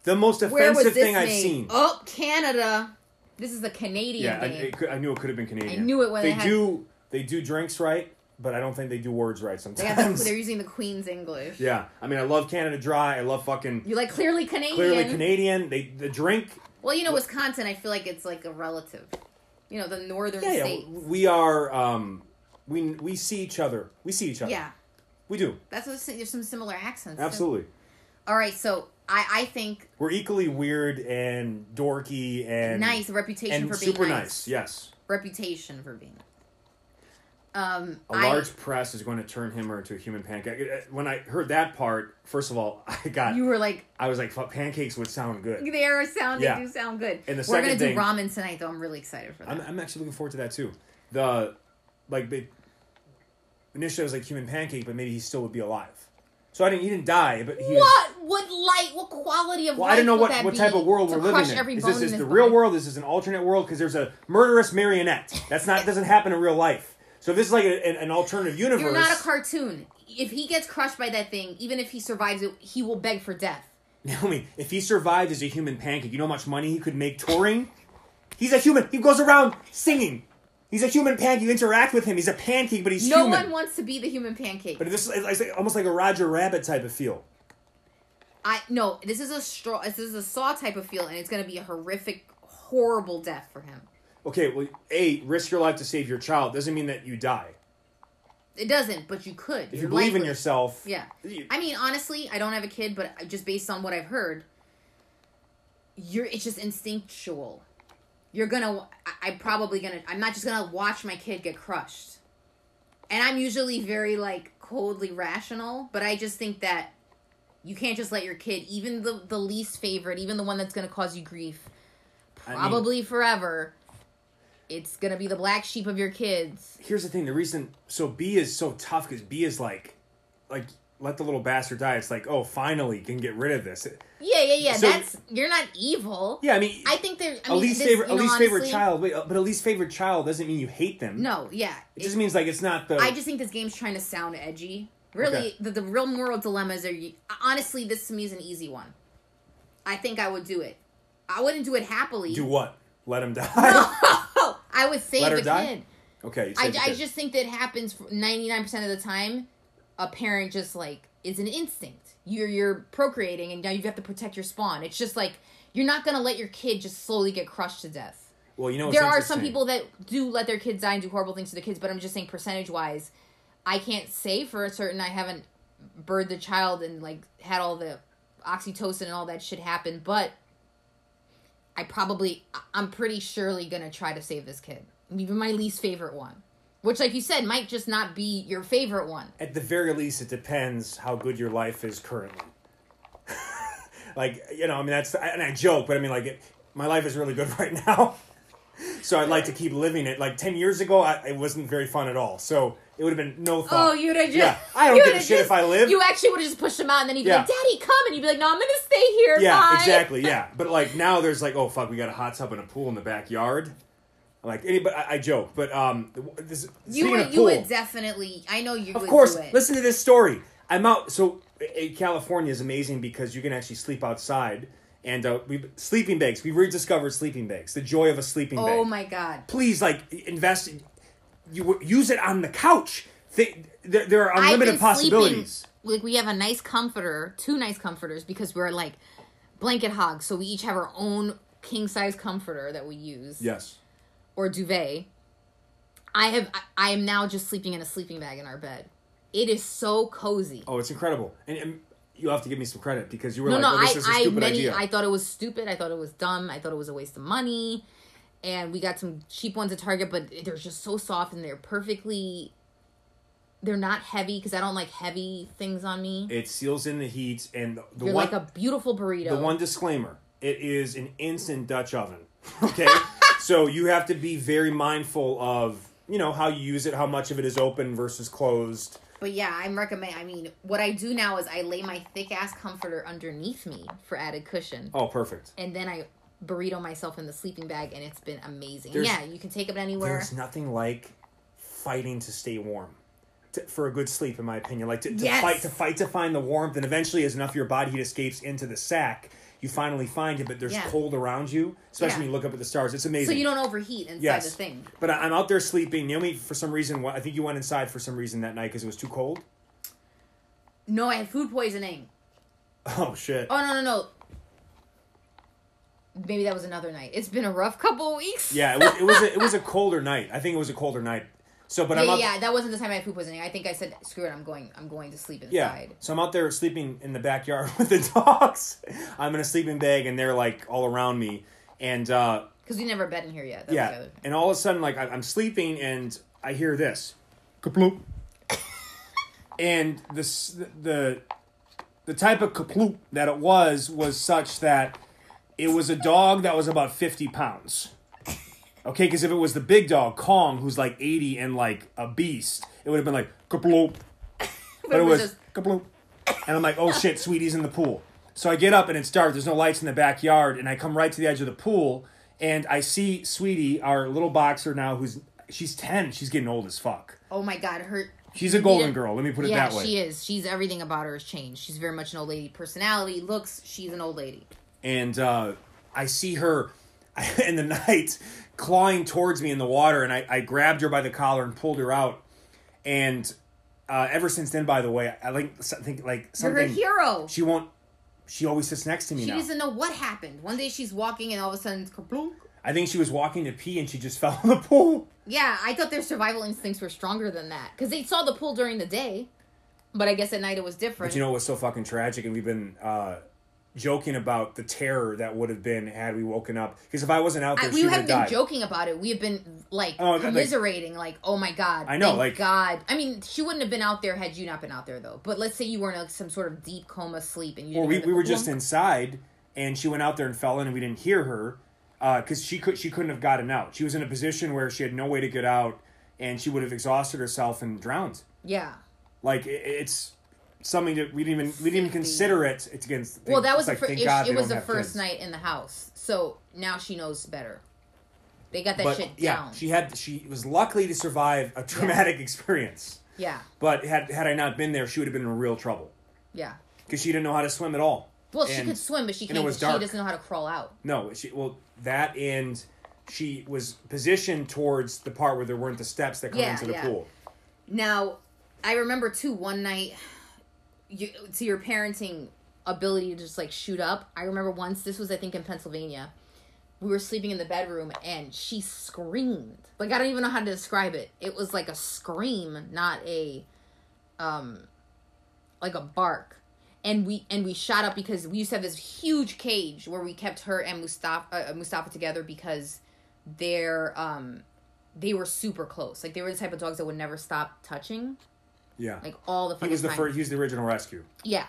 The most offensive thing I've seen. Oh, Canada. This is a Canadian game. I knew it could have been Canadian. I knew it when they do drinks right, but I don't think they do words right sometimes. They're using the Queen's English. Yeah. I mean, I love Canada Dry. I love fucking... You like Clearly Canadian. The drink... Well, Wisconsin, I feel like it's like a relative. The northern states. Yeah, we are... we see each other. Yeah. We do. That's what there's some similar accents. Absolutely. Too. All right, so I think we're equally weird and dorky and nice. Reputation for being nice. A large press is going to turn him or into a human pancake. When I heard that part, first of all, I was like, pancakes would sound good. They do sound good. And we're going to do ramen tonight, though. I'm really excited for that. I'm actually looking forward to that too. Initially, I was like human pancake, but maybe he still would be alive. So he didn't die, but he... What quality of life would that be? Well, I don't know what type of world we're living in. Is this the real world? Is this an alternate world? Because there's a murderous marionette. Doesn't happen in real life. So if this is like an alternative universe... You're not a cartoon. If he gets crushed by that thing, even if he survives it, he will beg for death. Naomi, if he survived as a human pancake, you know how much money he could make touring? He's a human. He goes around singing. He's a human pancake. You interact with him. He's a pancake, but he's human. No one wants to be the human pancake. But this is almost like a Roger Rabbit type of feel. No, this is a straw. This is a Saw type of feel, and it's going to be a horrific, horrible death for him. Okay, well, A, risk your life to save your child doesn't mean that you die. It doesn't, but you could. If you believe in yourself. Yeah. I mean, honestly, I don't have a kid, but just based on what I've heard, it's just instinctual. I'm not just going to watch my kid get crushed. And I'm usually very, coldly rational, but I just think that you can't just let your kid, even the least favorite, even the one that's going to cause you grief, forever... It's going to be the black sheep of your kids. Here's the thing. The reason... So B is so tough because B is like, let the little bastard die. It's like, oh, finally can get rid of this. Yeah. So, you're not evil. Yeah, I mean... I think there's... But a least favorite child doesn't mean you hate them. No, yeah. It just means it's not the... I just think this game's trying to sound edgy. Really, okay. The real moral dilemmas are... Honestly, this to me is an easy one. I think I would do it. I wouldn't do it happily. Do what? Let him die? No. I would save the kid. Okay. I just think that happens 99% of the time. A parent just is an instinct. You're procreating and now you have to protect your spawn. It's just you're not going to let your kid just slowly get crushed to death. Well, you know, there are some people that do let their kids die and do horrible things to their kids, but I'm just saying percentage wise, I can't say for certain I haven't birthed the child and had all the oxytocin and all that shit happen, but I'm pretty surely going to try to save this kid. Even my least favorite one. Which, like you said, might just not be your favorite one. At the very least, it depends how good your life is currently. And I joke, but I mean, my life is really good right now. So I'd like to keep living it. 10 years ago, it wasn't very fun at all. So it would have been no fun. Oh, you'd have just... Yeah, I don't give a shit if I live. You actually would have just pushed him out and then he'd be like, Daddy, come. And you'd be like, no, I'm going to stay here. Yeah, bye. Exactly, yeah. But now there's oh, fuck, we got a hot tub and a pool in the backyard. I joke. But this... You would definitely... I know you would do it. Of course, listen to this story. I'm out... So California is amazing because you can actually sleep outside. And sleeping bags. We rediscovered sleeping bags. The joy of a sleeping bag. Oh, my God. Please, invest... You use it on the couch. There are unlimited possibilities. We have a nice comforter, 2 nice comforters, because we're blanket hogs. So we each have our own king size comforter that we use. Yes. Or duvet. I am now just sleeping in a sleeping bag in our bed. It is so cozy. Oh, it's incredible. And you'll have to give me some credit because you were idea. I thought it was stupid. I thought it was dumb. I thought it was a waste of money. And we got some cheap ones at Target, but they're just so soft and they're not heavy because I don't like heavy things on me. It seals in the heat and you're one, like a beautiful burrito. The one disclaimer, it is an instant Dutch oven. Okay? So you have to be very mindful of, how you use it, how much of it is open versus closed. But yeah, what I do now is I lay my thick ass comforter underneath me for added cushion. Oh, perfect. And then I burrito myself in the sleeping bag, and it's been amazing. You can take it anywhere. There's nothing like fighting to stay warm for a good sleep, in my opinion. To fight to find the warmth, and eventually, as enough of your body heat escapes into the sack, you finally find it, but there's cold around you, especially when you look up at the stars. It's amazing. So you don't overheat inside the thing. But I'm out there sleeping. Naomi, for some reason, I think you went inside for some reason that night because it was too cold? No, I had food poisoning. Oh, shit. Oh, no. Maybe that was another night. It's been a rough couple of weeks. Yeah, it was a colder night. I think it was a colder night. So, but that wasn't the time I had food poisoning. I think I said, "Screw it, I'm going to sleep inside." Yeah. So I'm out there sleeping in the backyard with the dogs. I'm in a sleeping bag, and they're all around me, and because we never bed in here yet. And all of a sudden, I'm sleeping, and I hear this, kaploop, and the type of kaploop that it was such that. It was a dog that was about 50 pounds. Okay, because if it was the big dog, Kong, who's 80 and a beast, it would have been kaploop. But it was kaploop. And I'm oh shit, sweetie's in the pool. So I get up and it's dark. There's no lights in the backyard. And I come right to the edge of the pool. And I see Sweetie, our little boxer now, she's 10. She's getting old as fuck. Oh my God, she's a golden girl. Let me put it that way. Yeah, she is. She's everything about her has changed. She's very much an old lady. Personality, looks, she's an old lady. And I see her in the night clawing towards me in the water. And I grabbed her by the collar and pulled her out. And ever since then, by the way, I think something... You're her hero. She won't She always sits next to me now. She doesn't know what happened. One day she's walking and all of a sudden, kaplunk. I think she was walking to pee and she just fell in the pool. Yeah, I thought their survival instincts were stronger than that. Because they saw the pool during the day. But I guess at night it was different. But you know what's so fucking tragic? And we've been joking about the terror that would have been had we woken up. Because if I wasn't out there, we would have died. We haven't been joking about it. We have been, commiserating. Like, oh my God. I know. Thank God. I mean, she wouldn't have been out there had you not been out there, though. But let's say you were in some sort of deep coma sleep. And you. Well, we were just inside, and she went out there and fell in, and we didn't hear her. Because she couldn't have gotten out. She was in a position where she had no way to get out, and she would have exhausted herself and drowned. Yeah. Like, it's something that we didn't even consider it. It's against. Well, that was the first night in the house, so now she knows better. They got that shit down. Yeah, she was lucky to survive a traumatic experience. Yeah. But had I not been there, she would have been in real trouble. Yeah. Because she didn't know how to swim at all. Well, she could swim, but she doesn't know how to crawl out. No, she was positioned towards the part where there weren't the steps that come into the pool. Now. I remember, too, one night, to your parenting ability to just, shoot up. I remember once, this was, I think, in Pennsylvania. We were sleeping in the bedroom, and she screamed. I don't even know how to describe it. It was like a scream, not a, a bark. And we shot up because we used to have this huge cage where we kept her and Mustafa together because they were super close. They were the type of dogs that would never stop touching. Yeah. All the fucking time. He was the original rescue. Yeah.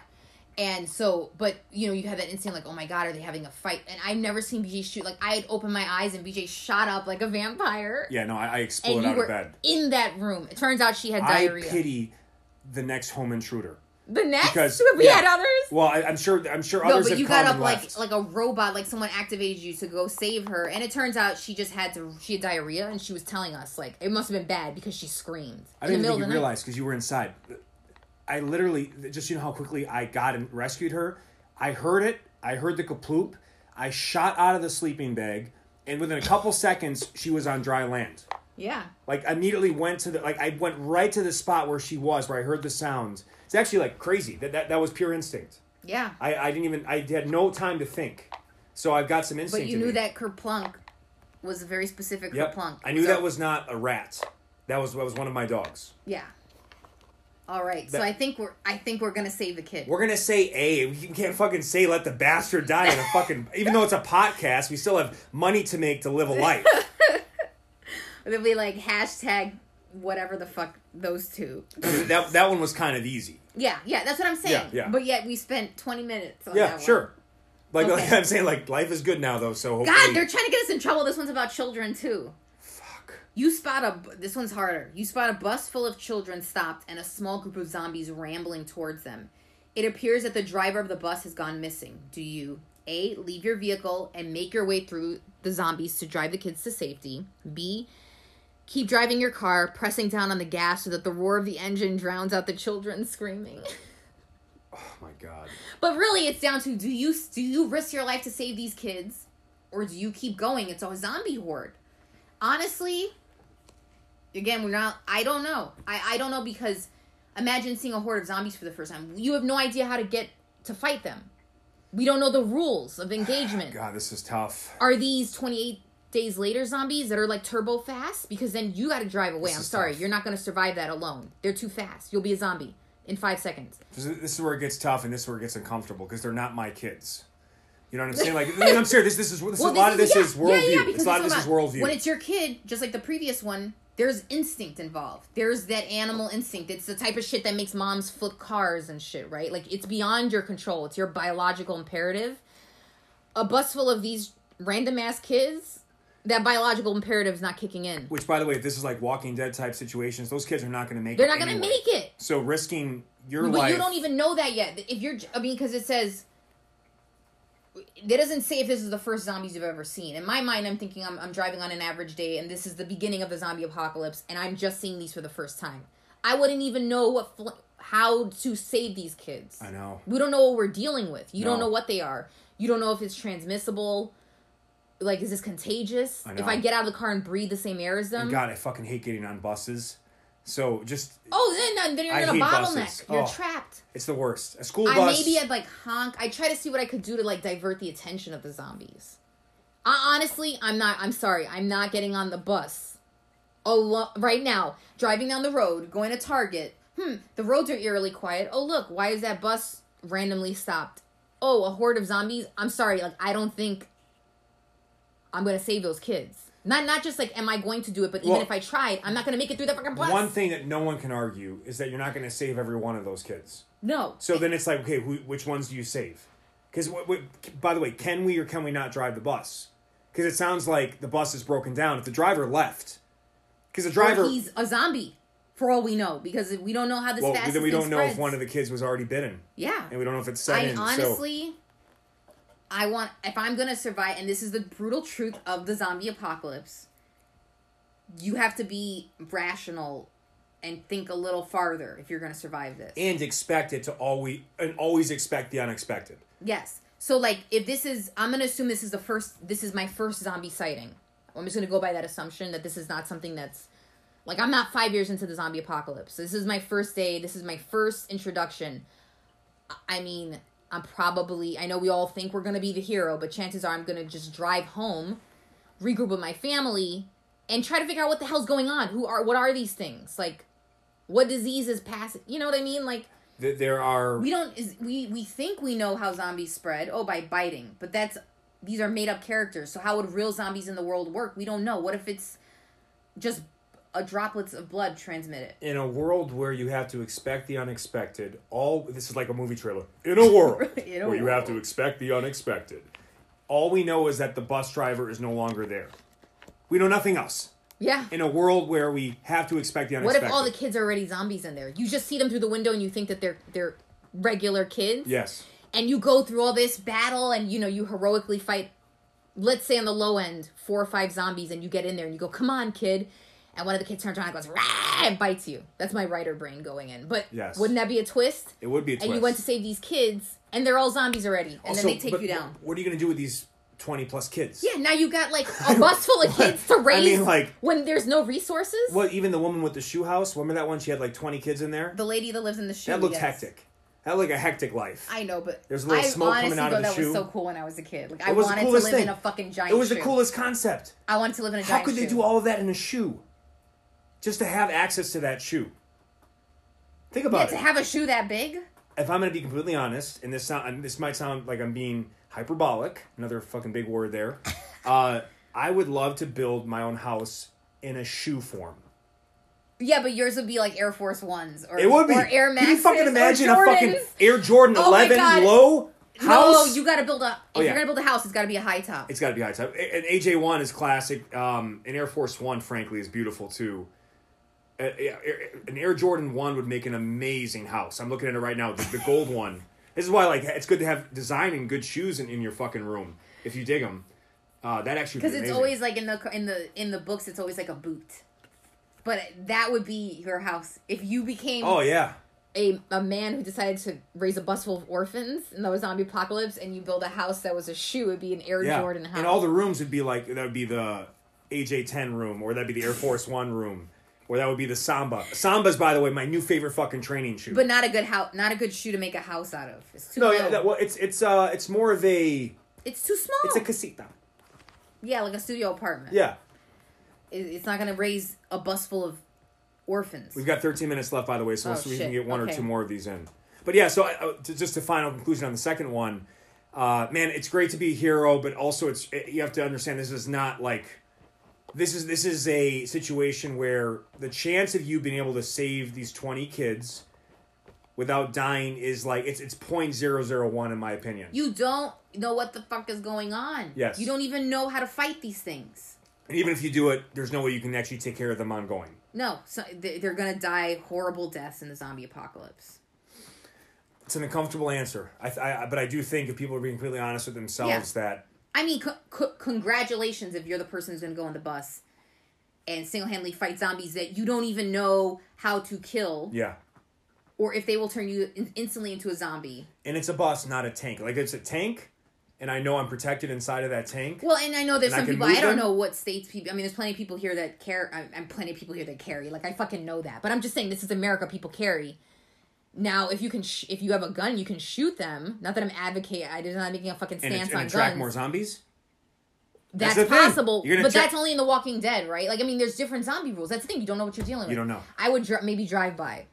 And so, but, you have that instinct, oh, my God, are they having a fight? And I've never seen BJ shoot. I had opened my eyes and BJ shot up like a vampire. Yeah, no, I exploded out of bed. In that room. It turns out she had diarrhea. I pity the next home intruder. The next? Because we had others? Well, I'm sure others have come and left. But you got up like a robot, someone activated you to go save her. And it turns out she had diarrhea, and she was telling us, it must have been bad because she screamed. I didn't think you realized because you were inside. I literally, just how quickly I got and rescued her. I heard it. I heard the kaploop. I shot out of the sleeping bag. And within a couple seconds, she was on dry land. Yeah. Immediately went to the, I went right to the spot where she was, where I heard the sound. It's actually crazy. That was pure instinct. Yeah. I had no time to think. So I've got some instinct. But you knew that kerplunk was a very specific kerplunk. I knew that was not a rat. That was one of my dogs. Yeah. All right. So I think we're going to save the kid. We're going to say A. We can't fucking say let the bastard die in a fucking, even though it's a podcast, we still have money to make to live a life. It'll be # whatever the fuck those two. That one was kind of easy. Yeah, that's what I'm saying. Yeah. But yet we spent 20 minutes on that one. Yeah, sure. Okay. I'm saying, life is good now, though, so hopefully... God, they're trying to get us in trouble. This one's about children, too. Fuck. This one's harder. You spot a bus full of children stopped and a small group of zombies rambling towards them. It appears that the driver of the bus has gone missing. Do you... A, leave your vehicle and make your way through the zombies to drive the kids to safety. B, keep driving your car, pressing down on the gas so that the roar of the engine drowns out the children screaming. Oh, my God. But really, it's down to, do you risk your life to save these kids? Or do you keep going? It's a zombie horde. Honestly, again, I don't know. I don't know because imagine seeing a horde of zombies for the first time. You have no idea how to get to fight them. We don't know the rules of engagement. God, this is tough. Are these 28 days later zombies that are turbo fast? Because then you got to drive away. I'm sorry. Tough. You're not going to survive that alone. They're too fast. You'll be a zombie in 5 seconds. This is where it gets tough and this is where it gets uncomfortable because they're not my kids. You know what I'm saying? I'm serious. This is worldview. Yeah, a lot of this is worldview. When it's your kid, just like the previous one, there's instinct involved. There's that animal instinct. It's the type of shit that makes moms flip cars and shit, right? It's beyond your control. It's your biological imperative. A bus full of these random-ass kids, that biological imperative is not kicking in. Which, by the way, if this is Walking Dead type situations, those kids are not going to make it. They're not going to make it. So risking your life... But you don't even know that yet. Because it says... It doesn't say if this is the first zombies you've ever seen. In my mind, I'm thinking I'm driving on an average day, and this is the beginning of the zombie apocalypse, and I'm just seeing these for the first time. I wouldn't even know how to save these kids. I know. We don't know what we're dealing with. You don't know what they are. You don't know if it's transmissible. Is this contagious? I know. If I get out of the car and breathe the same air as them? And God, I fucking hate getting on buses. So just... Oh, then you're in a bottleneck. You're trapped. that. It's the worst. A school bus. Maybe I'd like honk. I'd try to see what I could do to like divert the attention of the zombies. Honestly, I'm not getting on the bus right now. Driving down the road, going to Target. The roads are eerily quiet. Oh, look, why is that bus randomly stopped? Oh, a horde of zombies. I'm sorry, like I don't think I'm going to save those kids. Not just like, am I going to do it, but even if I tried, I'm not going to make it through that fucking bus. One thing that no one can argue is that you're not going to save every one of those kids. No. So then it's like, okay, which ones do you save? Because, by the way, can we or can we not drive the bus? Because it sounds like the bus is broken down. If the driver left, because the driver... Or he's a zombie, for all we know, because we don't know how this fast then we don't know if one of the kids was already bitten. Yeah. And we don't know if it's set in. If I'm going to survive, and this is the brutal truth of the zombie apocalypse, you have to be rational and think a little farther if you're going to survive this. And expect it to always expect the unexpected. Yes. So, like, if this is, I'm going to assume this is my first zombie sighting. I'm just going to go by that assumption that this is not something that's, like, I'm not 5 years into the zombie apocalypse. This is my first day. This is my first introduction. I mean... I know we all think we're going to be the hero, but chances are I'm going to just drive home, regroup with my family, and try to figure out what the hell's going on. What are these things? Like, what disease is passing? You know what I mean? Like, there are... We think we know how zombies spread. Oh, by biting. But these are made up characters. So how would real zombies in the world work? We don't know. What if it's just droplets of blood transmit it? In a world where you have to expect the unexpected, this is like a movie trailer. In a world you have to expect the unexpected, all we know is that the bus driver is no longer there. We know nothing else. Yeah. In a world where we have to expect the unexpected. What if all the kids are already zombies in there? You just see them through the window and you think that they're regular kids. Yes. And you go through all this battle and you heroically fight, let's say on the low end, 4 or 5 zombies, and you get in there and you go, "Come on, kid." And one of the kids turns around and goes, "Rah!" and bites you. That's my writer brain going in. But yes. Wouldn't that be a twist? It would be a twist. And you went to save these kids, and they're all zombies already. And also, then they take you down. What are you going to do with these 20-plus kids? Yeah, now you got, like, a bus full of kids to raise when there's no resources. Well, even the woman with the shoe house, remember that one? She had, like, 20 kids in there? The lady that lives in the shoe. That looked hectic. That looked like a hectic life. I know, but there's a little smoke coming out of the shoe. I honestly thought that was so cool when I was a kid. Like, I wanted to live in a fucking giant shoe. It was the coolest concept. I wanted to live in a giant shoe. How could they do all of that in a shoe? Just to have access to that shoe. Think about it. To have a shoe that big? If I'm going to be completely honest, and this might sound like I'm being hyperbolic, another fucking big word there, I would love to build my own house in a shoe form. Yeah, but yours would be like Air Force Ones. Or Air Maxes. Can you fucking imagine a fucking Air Jordan 11 low house? No, you got to build a... If you're going to build a house, it's got to be a high top. It's got to be high top. An AJ1 is classic. An Air Force One, frankly, is beautiful too. An Air Jordan 1 would make an amazing house. I'm looking at it right now. The gold one. This is why it's good to have design and good shoes in your fucking room. If you dig them. That actually would be amazing. Because it's always like in the books, it's always like a boot. But that would be your house. If you became a man who decided to raise a bus full of orphans in the zombie apocalypse and you build a house that was a shoe, it would be an Air Jordan house. And all the rooms would be like, that would be the AJ-10 room or that'd be the Air Force 1 room. Or that would be the Samba. Samba's, by the way, my new favorite fucking training shoe. But not a good shoe to make a house out of. It's too low. Well, it's more of a... It's too small. It's a casita. Yeah, like a studio apartment. Yeah. It's not going to raise a bus full of orphans. We've got 13 minutes left, by the way, so we can get one or two more of these in. But yeah, so just a final conclusion on the second one. Man, it's great to be a hero, but also you have to understand this is not like... This is a situation where the chance of you being able to save these 20 kids without dying is like it's 0.001 in my opinion. You don't know what the fuck is going on. Yes. You don't even know how to fight these things. And even if you do it, there's no way you can actually take care of them ongoing. No, so they're gonna die horrible deaths in the zombie apocalypse. It's an uncomfortable answer, but I do think if people are being completely honest with themselves that. I mean, congratulations if you're the person who's going to go on the bus and single-handedly fight zombies that you don't even know how to kill. Yeah. Or if they will turn you instantly into a zombie. And it's a bus, not a tank. Like, it's a tank, and I know I'm protected inside of that tank. Well, and I know there's some people, I don't know what states people, I mean, there's plenty of people here that carry. Like, I fucking know that. But I'm just saying, this is America, people carry. Now, if you can, if you have a gun, you can shoot them. Not that I'm advocating. I'm not making a fucking stance on guns. And attract more zombies? That's possible, but that's only in The Walking Dead, right? Like, I mean, there's different zombie rules. That's the thing. You don't know what you're dealing with. You don't know. I would maybe drive by.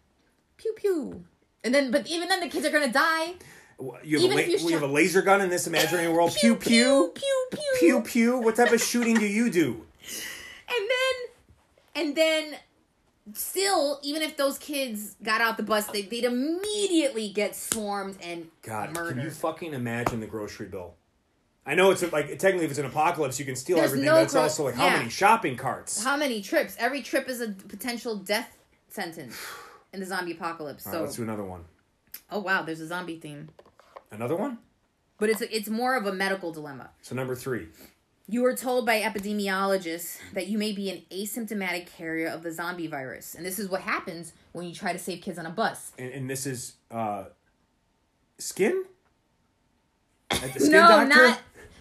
Pew, pew. And then, but even then, the kids are going to die. You have, you have a laser gun in this imaginary world. Pew, pew, pew, pew, pew. Pew, pew. What type of shooting do you do? And then... Still, even if those kids got out the bus, they'd immediately get swarmed and murdered. Can you fucking imagine the grocery bill? I know it's like, technically if it's an apocalypse, you can steal everything. No, but it's also like, how many shopping carts? How many trips? Every trip is a potential death sentence in the zombie apocalypse. So let's do another one. Oh, wow. There's a zombie theme. Another one? But it's more of a medical dilemma. So number 3. You are told by epidemiologists that you may be an asymptomatic carrier of the zombie virus. And this is what happens when you try to save kids on a bus. And this is, skin? Skin no, doctor? Not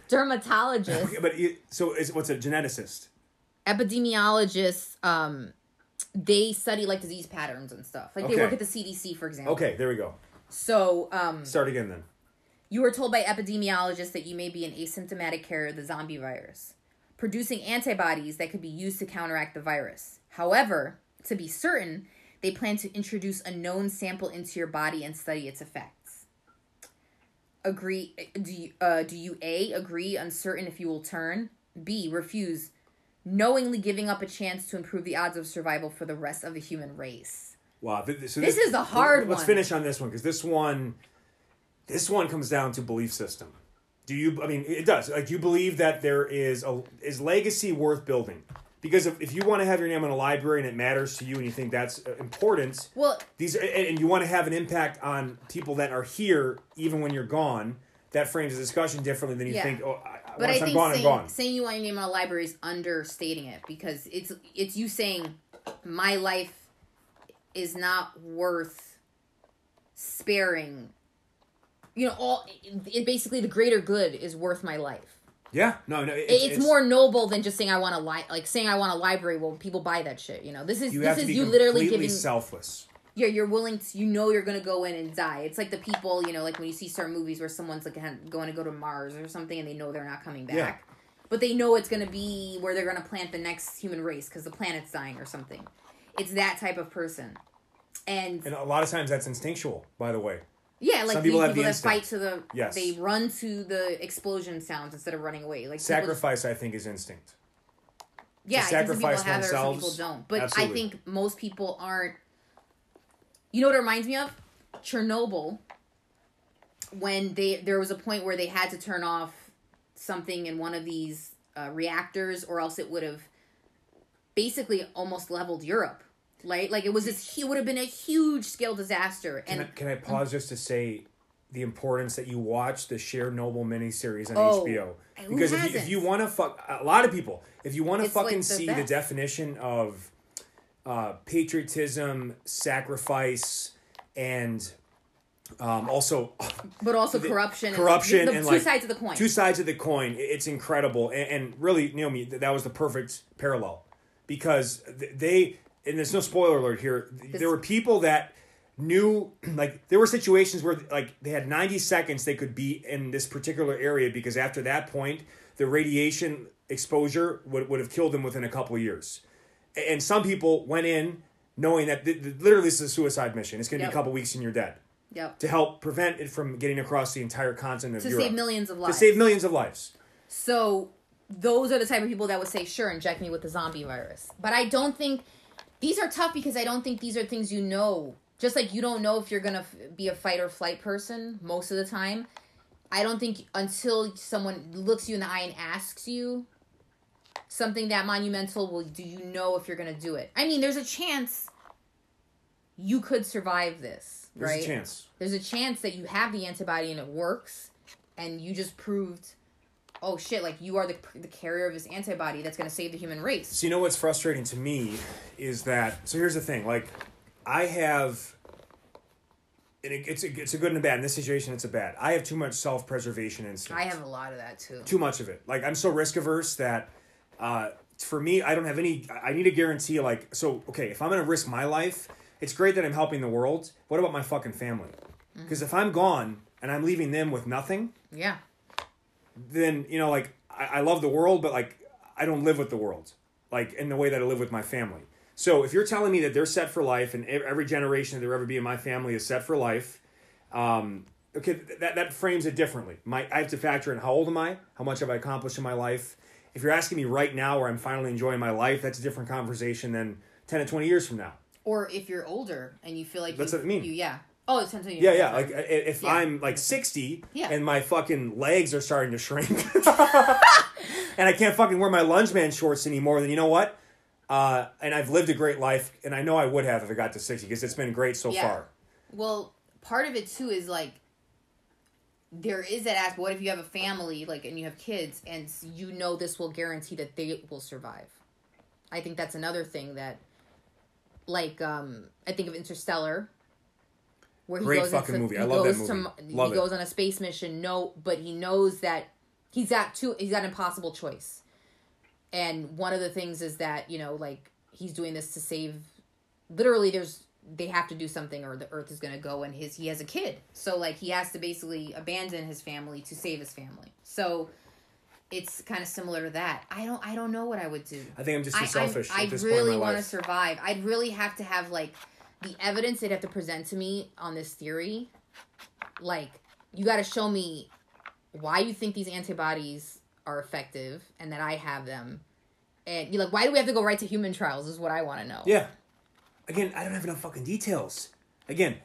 dermatologist. Okay, but what's a geneticist? Epidemiologists, they study, like, disease patterns and stuff. Like, they work at the CDC, for example. Okay, there we go. So, Start again, then. You were told by epidemiologists that you may be an asymptomatic carrier of the zombie virus, producing antibodies that could be used to counteract the virus. However, to be certain, they plan to introduce a known sample into your body and study its effects. Agree? Do you A, agree, uncertain if you will turn? B, refuse, knowingly giving up a chance to improve the odds of survival for the rest of the human race. Wow. So this is a hard one. Let's finish on this one, because this one comes down to belief system. It does. Like, do you believe that there is legacy worth building? Because if you want to have your name on a library and it matters to you and you think that's important, and you want to have an impact on people that are here even when you're gone, that frames the discussion differently than you think, once I'm gone, I'm gone. Saying you want your name on a library is understating it, because it's you saying, my life is not worth sparing. You know, basically the greater good is worth my life. Yeah, no, it's more noble than just saying I want a saying I want a library. Well, people buy that shit. You know, this is you literally giving selfless. Yeah, you're willing to. You know, you're gonna go in and die. It's like the people, you know, like when you see certain movies where someone's like going to go to Mars or something, and they know they're not coming back, but they know it's gonna be where they're gonna plant the next human race because the planet's dying or something. It's that type of person, and a lot of times that's instinctual, by the way. Yeah, like people that fight to the... Yes. They run to the explosion sounds instead of running away. Like sacrifice, I think, is instinct. Yeah, to sacrifice people themselves. Some people don't. But absolutely. I think most people aren't... You know what it reminds me of? Chernobyl. When there was a point where they had to turn off something in one of these reactors, or else it would have basically almost leveled Europe. Like, it would have been a huge-scale disaster. And can I pause just to say the importance that you watch the Chernobyl miniseries on HBO? Because if you want to a lot of people, if you want to fucking see the definition of patriotism, sacrifice, and also corruption, and two sides of the coin. It's incredible, and really, Naomi, that was the perfect parallel, because they. And there's no spoiler alert here. There were people that knew, like, there were situations where, like, they had 90 seconds they could be in this particular area, because after that point, the radiation exposure would have killed them within a couple of years. And some people went in knowing that literally this is a suicide mission. It's going to be a couple of weeks and you're dead. Yep. To help prevent it from getting across the entire continent of Europe. To save millions of lives. So those are the type of people that would say, sure, inject me with the zombie virus. But I don't think... These are tough, because I don't think these are things you know. Just like you don't know if you're going to be a fight or flight person most of the time. I don't think until someone looks you in the eye and asks you something that monumental, do you know if you're going to do it? I mean, there's a chance you could survive this, right? There's a chance. There's a chance that you have the antibody and it works, and you just proved... Oh shit, like you are the carrier of this antibody that's going to save the human race. So you know what's frustrating to me is that, so here's the thing, like I have, and it's a good and a bad. In this situation, it's a bad. I have too much self-preservation instinct. I have a lot of that too. Too much of it. Like I'm so risk averse that for me, I don't have any, I need a guarantee like, so, okay, if I'm going to risk my life, it's great that I'm helping the world. What about my fucking family? Because if I'm gone and I'm leaving them with nothing, yeah, then, you know, like, I love the world, but, like, I don't live with the world, like, in the way that I live with my family. So if you're telling me that they're set for life and every generation that there ever be in my family is set for life, okay, that frames it differently. I have to factor in how old am I, how much have I accomplished in my life. If you're asking me right now where I'm finally enjoying my life, that's a different conversation than 10 or 20 years from now. Or if you're older and you feel like that's what I mean. Oh, it's 10 to 20 years. Yeah. Like, if I'm, like, 60 and my fucking legs are starting to shrink and I can't fucking wear my lungeman shorts anymore, then you know what? And I've lived a great life, and I know I would have if I got to 60 because it's been great so far. Well, part of it too is, like, there is that ask, what if you have a family, like, and you have kids, and you know this will guarantee that they will survive. I think that's another thing that, like, I think of Interstellar, where he goes fucking into, movie. I love that movie. He goes on a space mission, but he knows that he's got an impossible choice. And one of the things is that, you know, like, he's doing this to save, literally, they have to do something or the earth is going to go, and he has a kid. So, like, he has to basically abandon his family to save his family. So it's kind of similar to that. I don't know what I would do. I think I'm just too selfish at this point in my life. I really want to survive. I'd really have to have, like, the evidence they'd have to present to me on this theory. Like, you got to show me why you think these antibodies are effective and that I have them. And you're like, why do we have to go right to human trials is what I want to know. Yeah. Again, I don't have enough fucking details. Again,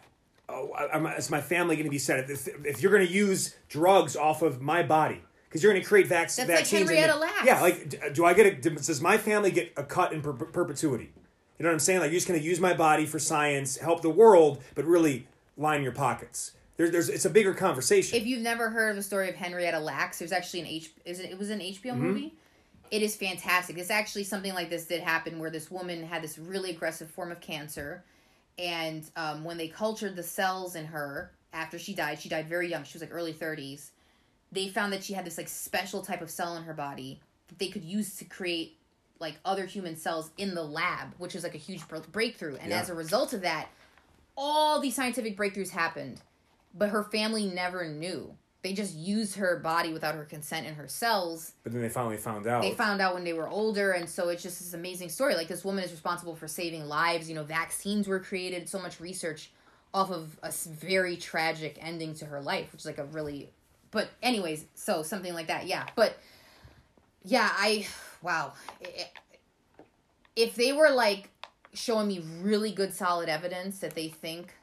is my family going to be set? If you're going to use drugs off of my body, because you're going to create vaccines. That's like Henrietta Lacks. Yeah, like, does my family get a cut in perpetuity? You know what I'm saying? Like, you're just going to use my body for science, help the world, but really line your pockets. It's a bigger conversation. If you've never heard of the story of Henrietta Lacks, there's actually it was an HBO movie. It is fantastic. It's actually something like this did happen where this woman had this really aggressive form of cancer. And when they cultured the cells in her after she died very young. She was like early 30s. They found that she had this like special type of cell in her body that they could use to create like other human cells in the lab, which is like a huge breakthrough. And as a result of that, all these scientific breakthroughs happened. But her family never knew. They just used her body without her consent and her cells. But then they finally found out. They found out when they were older, and so it's just this amazing story. Like, this woman is responsible for saving lives. You know, vaccines were created, so much research off of a very tragic ending to her life, which is like a really... But anyways, so something like that, yeah. But, yeah, Wow. If they were, like, showing me really good, solid evidence that they think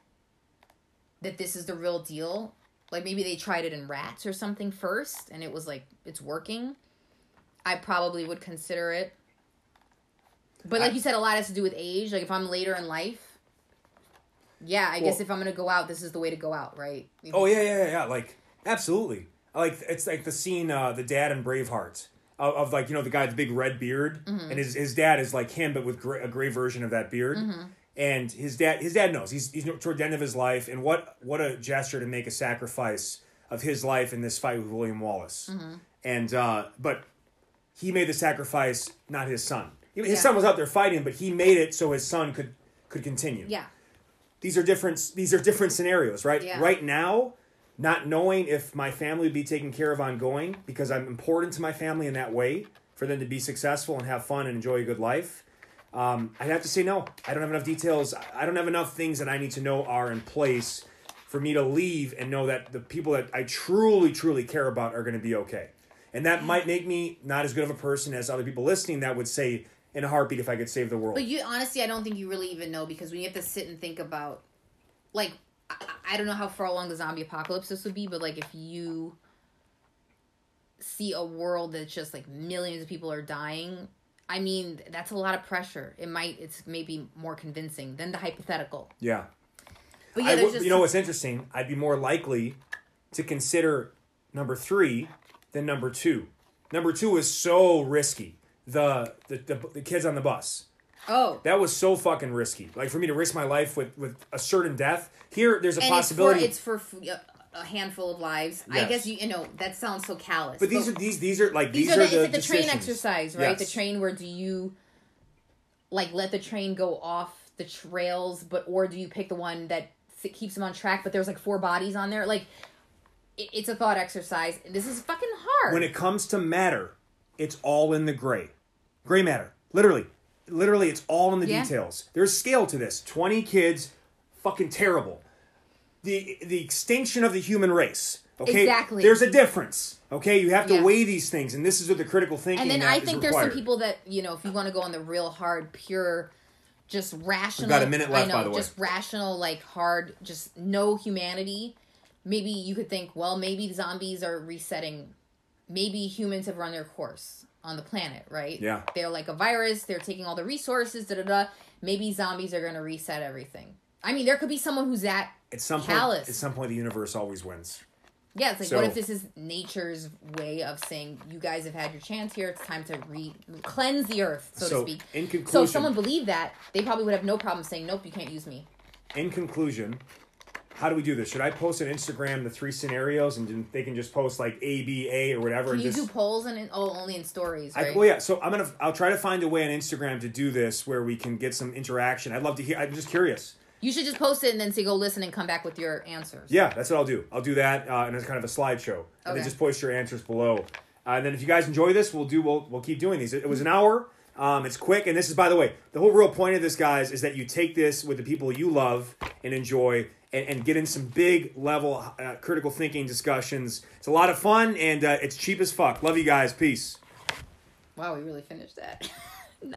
that this is the real deal... Like, maybe they tried it in rats or something first, and it was like, it's working. I probably would consider it. But like you said, a lot has to do with age. Like, if I'm later in life, I guess if I'm going to go out, this is the way to go out, right? Yeah. Like, absolutely. Like, it's like the scene, the dad in Braveheart, of like, you know, the guy with the big red beard, and his dad is like him, but with a gray version of that beard. And his dad knows he's toward the end of his life, and what a gesture to make a sacrifice of his life in this fight with William Wallace. And but he made the sacrifice, not his son. His son was out there fighting, but he made it so his son could continue. Yeah, these are different scenarios, right? Yeah. Right now, not knowing if my family would be taken care of ongoing because I'm important to my family in that way for them to be successful and have fun and enjoy a good life. I'd have to say no. I don't have enough details. I don't have enough things that I need to know are in place for me to leave and know that the people that I truly, truly care about are going to be okay. And that might make me not as good of a person as other people listening that would say in a heartbeat if I could save the world. But you honestly, I don't think you really even know, because when you have to sit and think about, like, I don't know how far along the zombie apocalypse this would be, but like if you see a world that's just like millions of people are dying... I mean, that's a lot of pressure. It's maybe more convincing than the hypothetical. Yeah. But yeah, you know what's interesting? I'd be more likely to consider number 3 than number 2. Number 2 is so risky. The kids on the bus. Oh. That was so fucking risky. Like, for me to risk my life with a certain death. Here, there's a possibility. A handful of lives. Yes. I guess you know that sounds so callous. But these are the train exercise, right? Yes. The train where do you like let the train go off the trails, but or do you pick the one that keeps them on track, but there's like four bodies on there? Like, it's a thought exercise. This is fucking hard. When it comes to matter, it's all in the gray. Gray matter. Literally. Literally, it's all in the details. There's scale to this. 20 kids, fucking terrible. The extinction of the human race. Okay? Exactly. There's a difference. Okay? You have to weigh these things, and this is what the critical thinking is. And then I think there's some people that, you know, if you want to go on the real hard, pure, just rational. We've got a minute left, by the way. Just rational, like hard, just no humanity. Maybe you could think, well, maybe zombies are resetting. Maybe humans have run their course on the planet, right? Yeah. They're like a virus. They're taking all the resources, da-da-da. Maybe zombies are going to reset everything. I mean, there could be someone who's that callous. At some point, the universe always wins. Yeah, it's like, what if this is nature's way of saying, you guys have had your chance here. It's time to cleanse the earth, so to speak. In conclusion, so if someone believed that, they probably would have no problem saying, nope, you can't use me. In conclusion, how do we do this? Should I post on Instagram the three scenarios and they can just post like A, B, A or whatever? Can you do polls only in stories, right? So I'll try to find a way on Instagram to do this where we can get some interaction. I'd love to hear. I'm just curious. You should just post it and then say, go listen and come back with your answers. Yeah, that's what I'll do. I'll do that and it's kind of a slideshow. Okay. And then just post your answers below. And then if you guys enjoy this, we'll keep doing these. It was an hour. It's quick. And this is, by the way, the whole real point of this, guys, is that you take this with the people you love and enjoy and get in some big level critical thinking discussions. It's a lot of fun and it's cheap as fuck. Love you guys. Peace. Wow, we really finished that.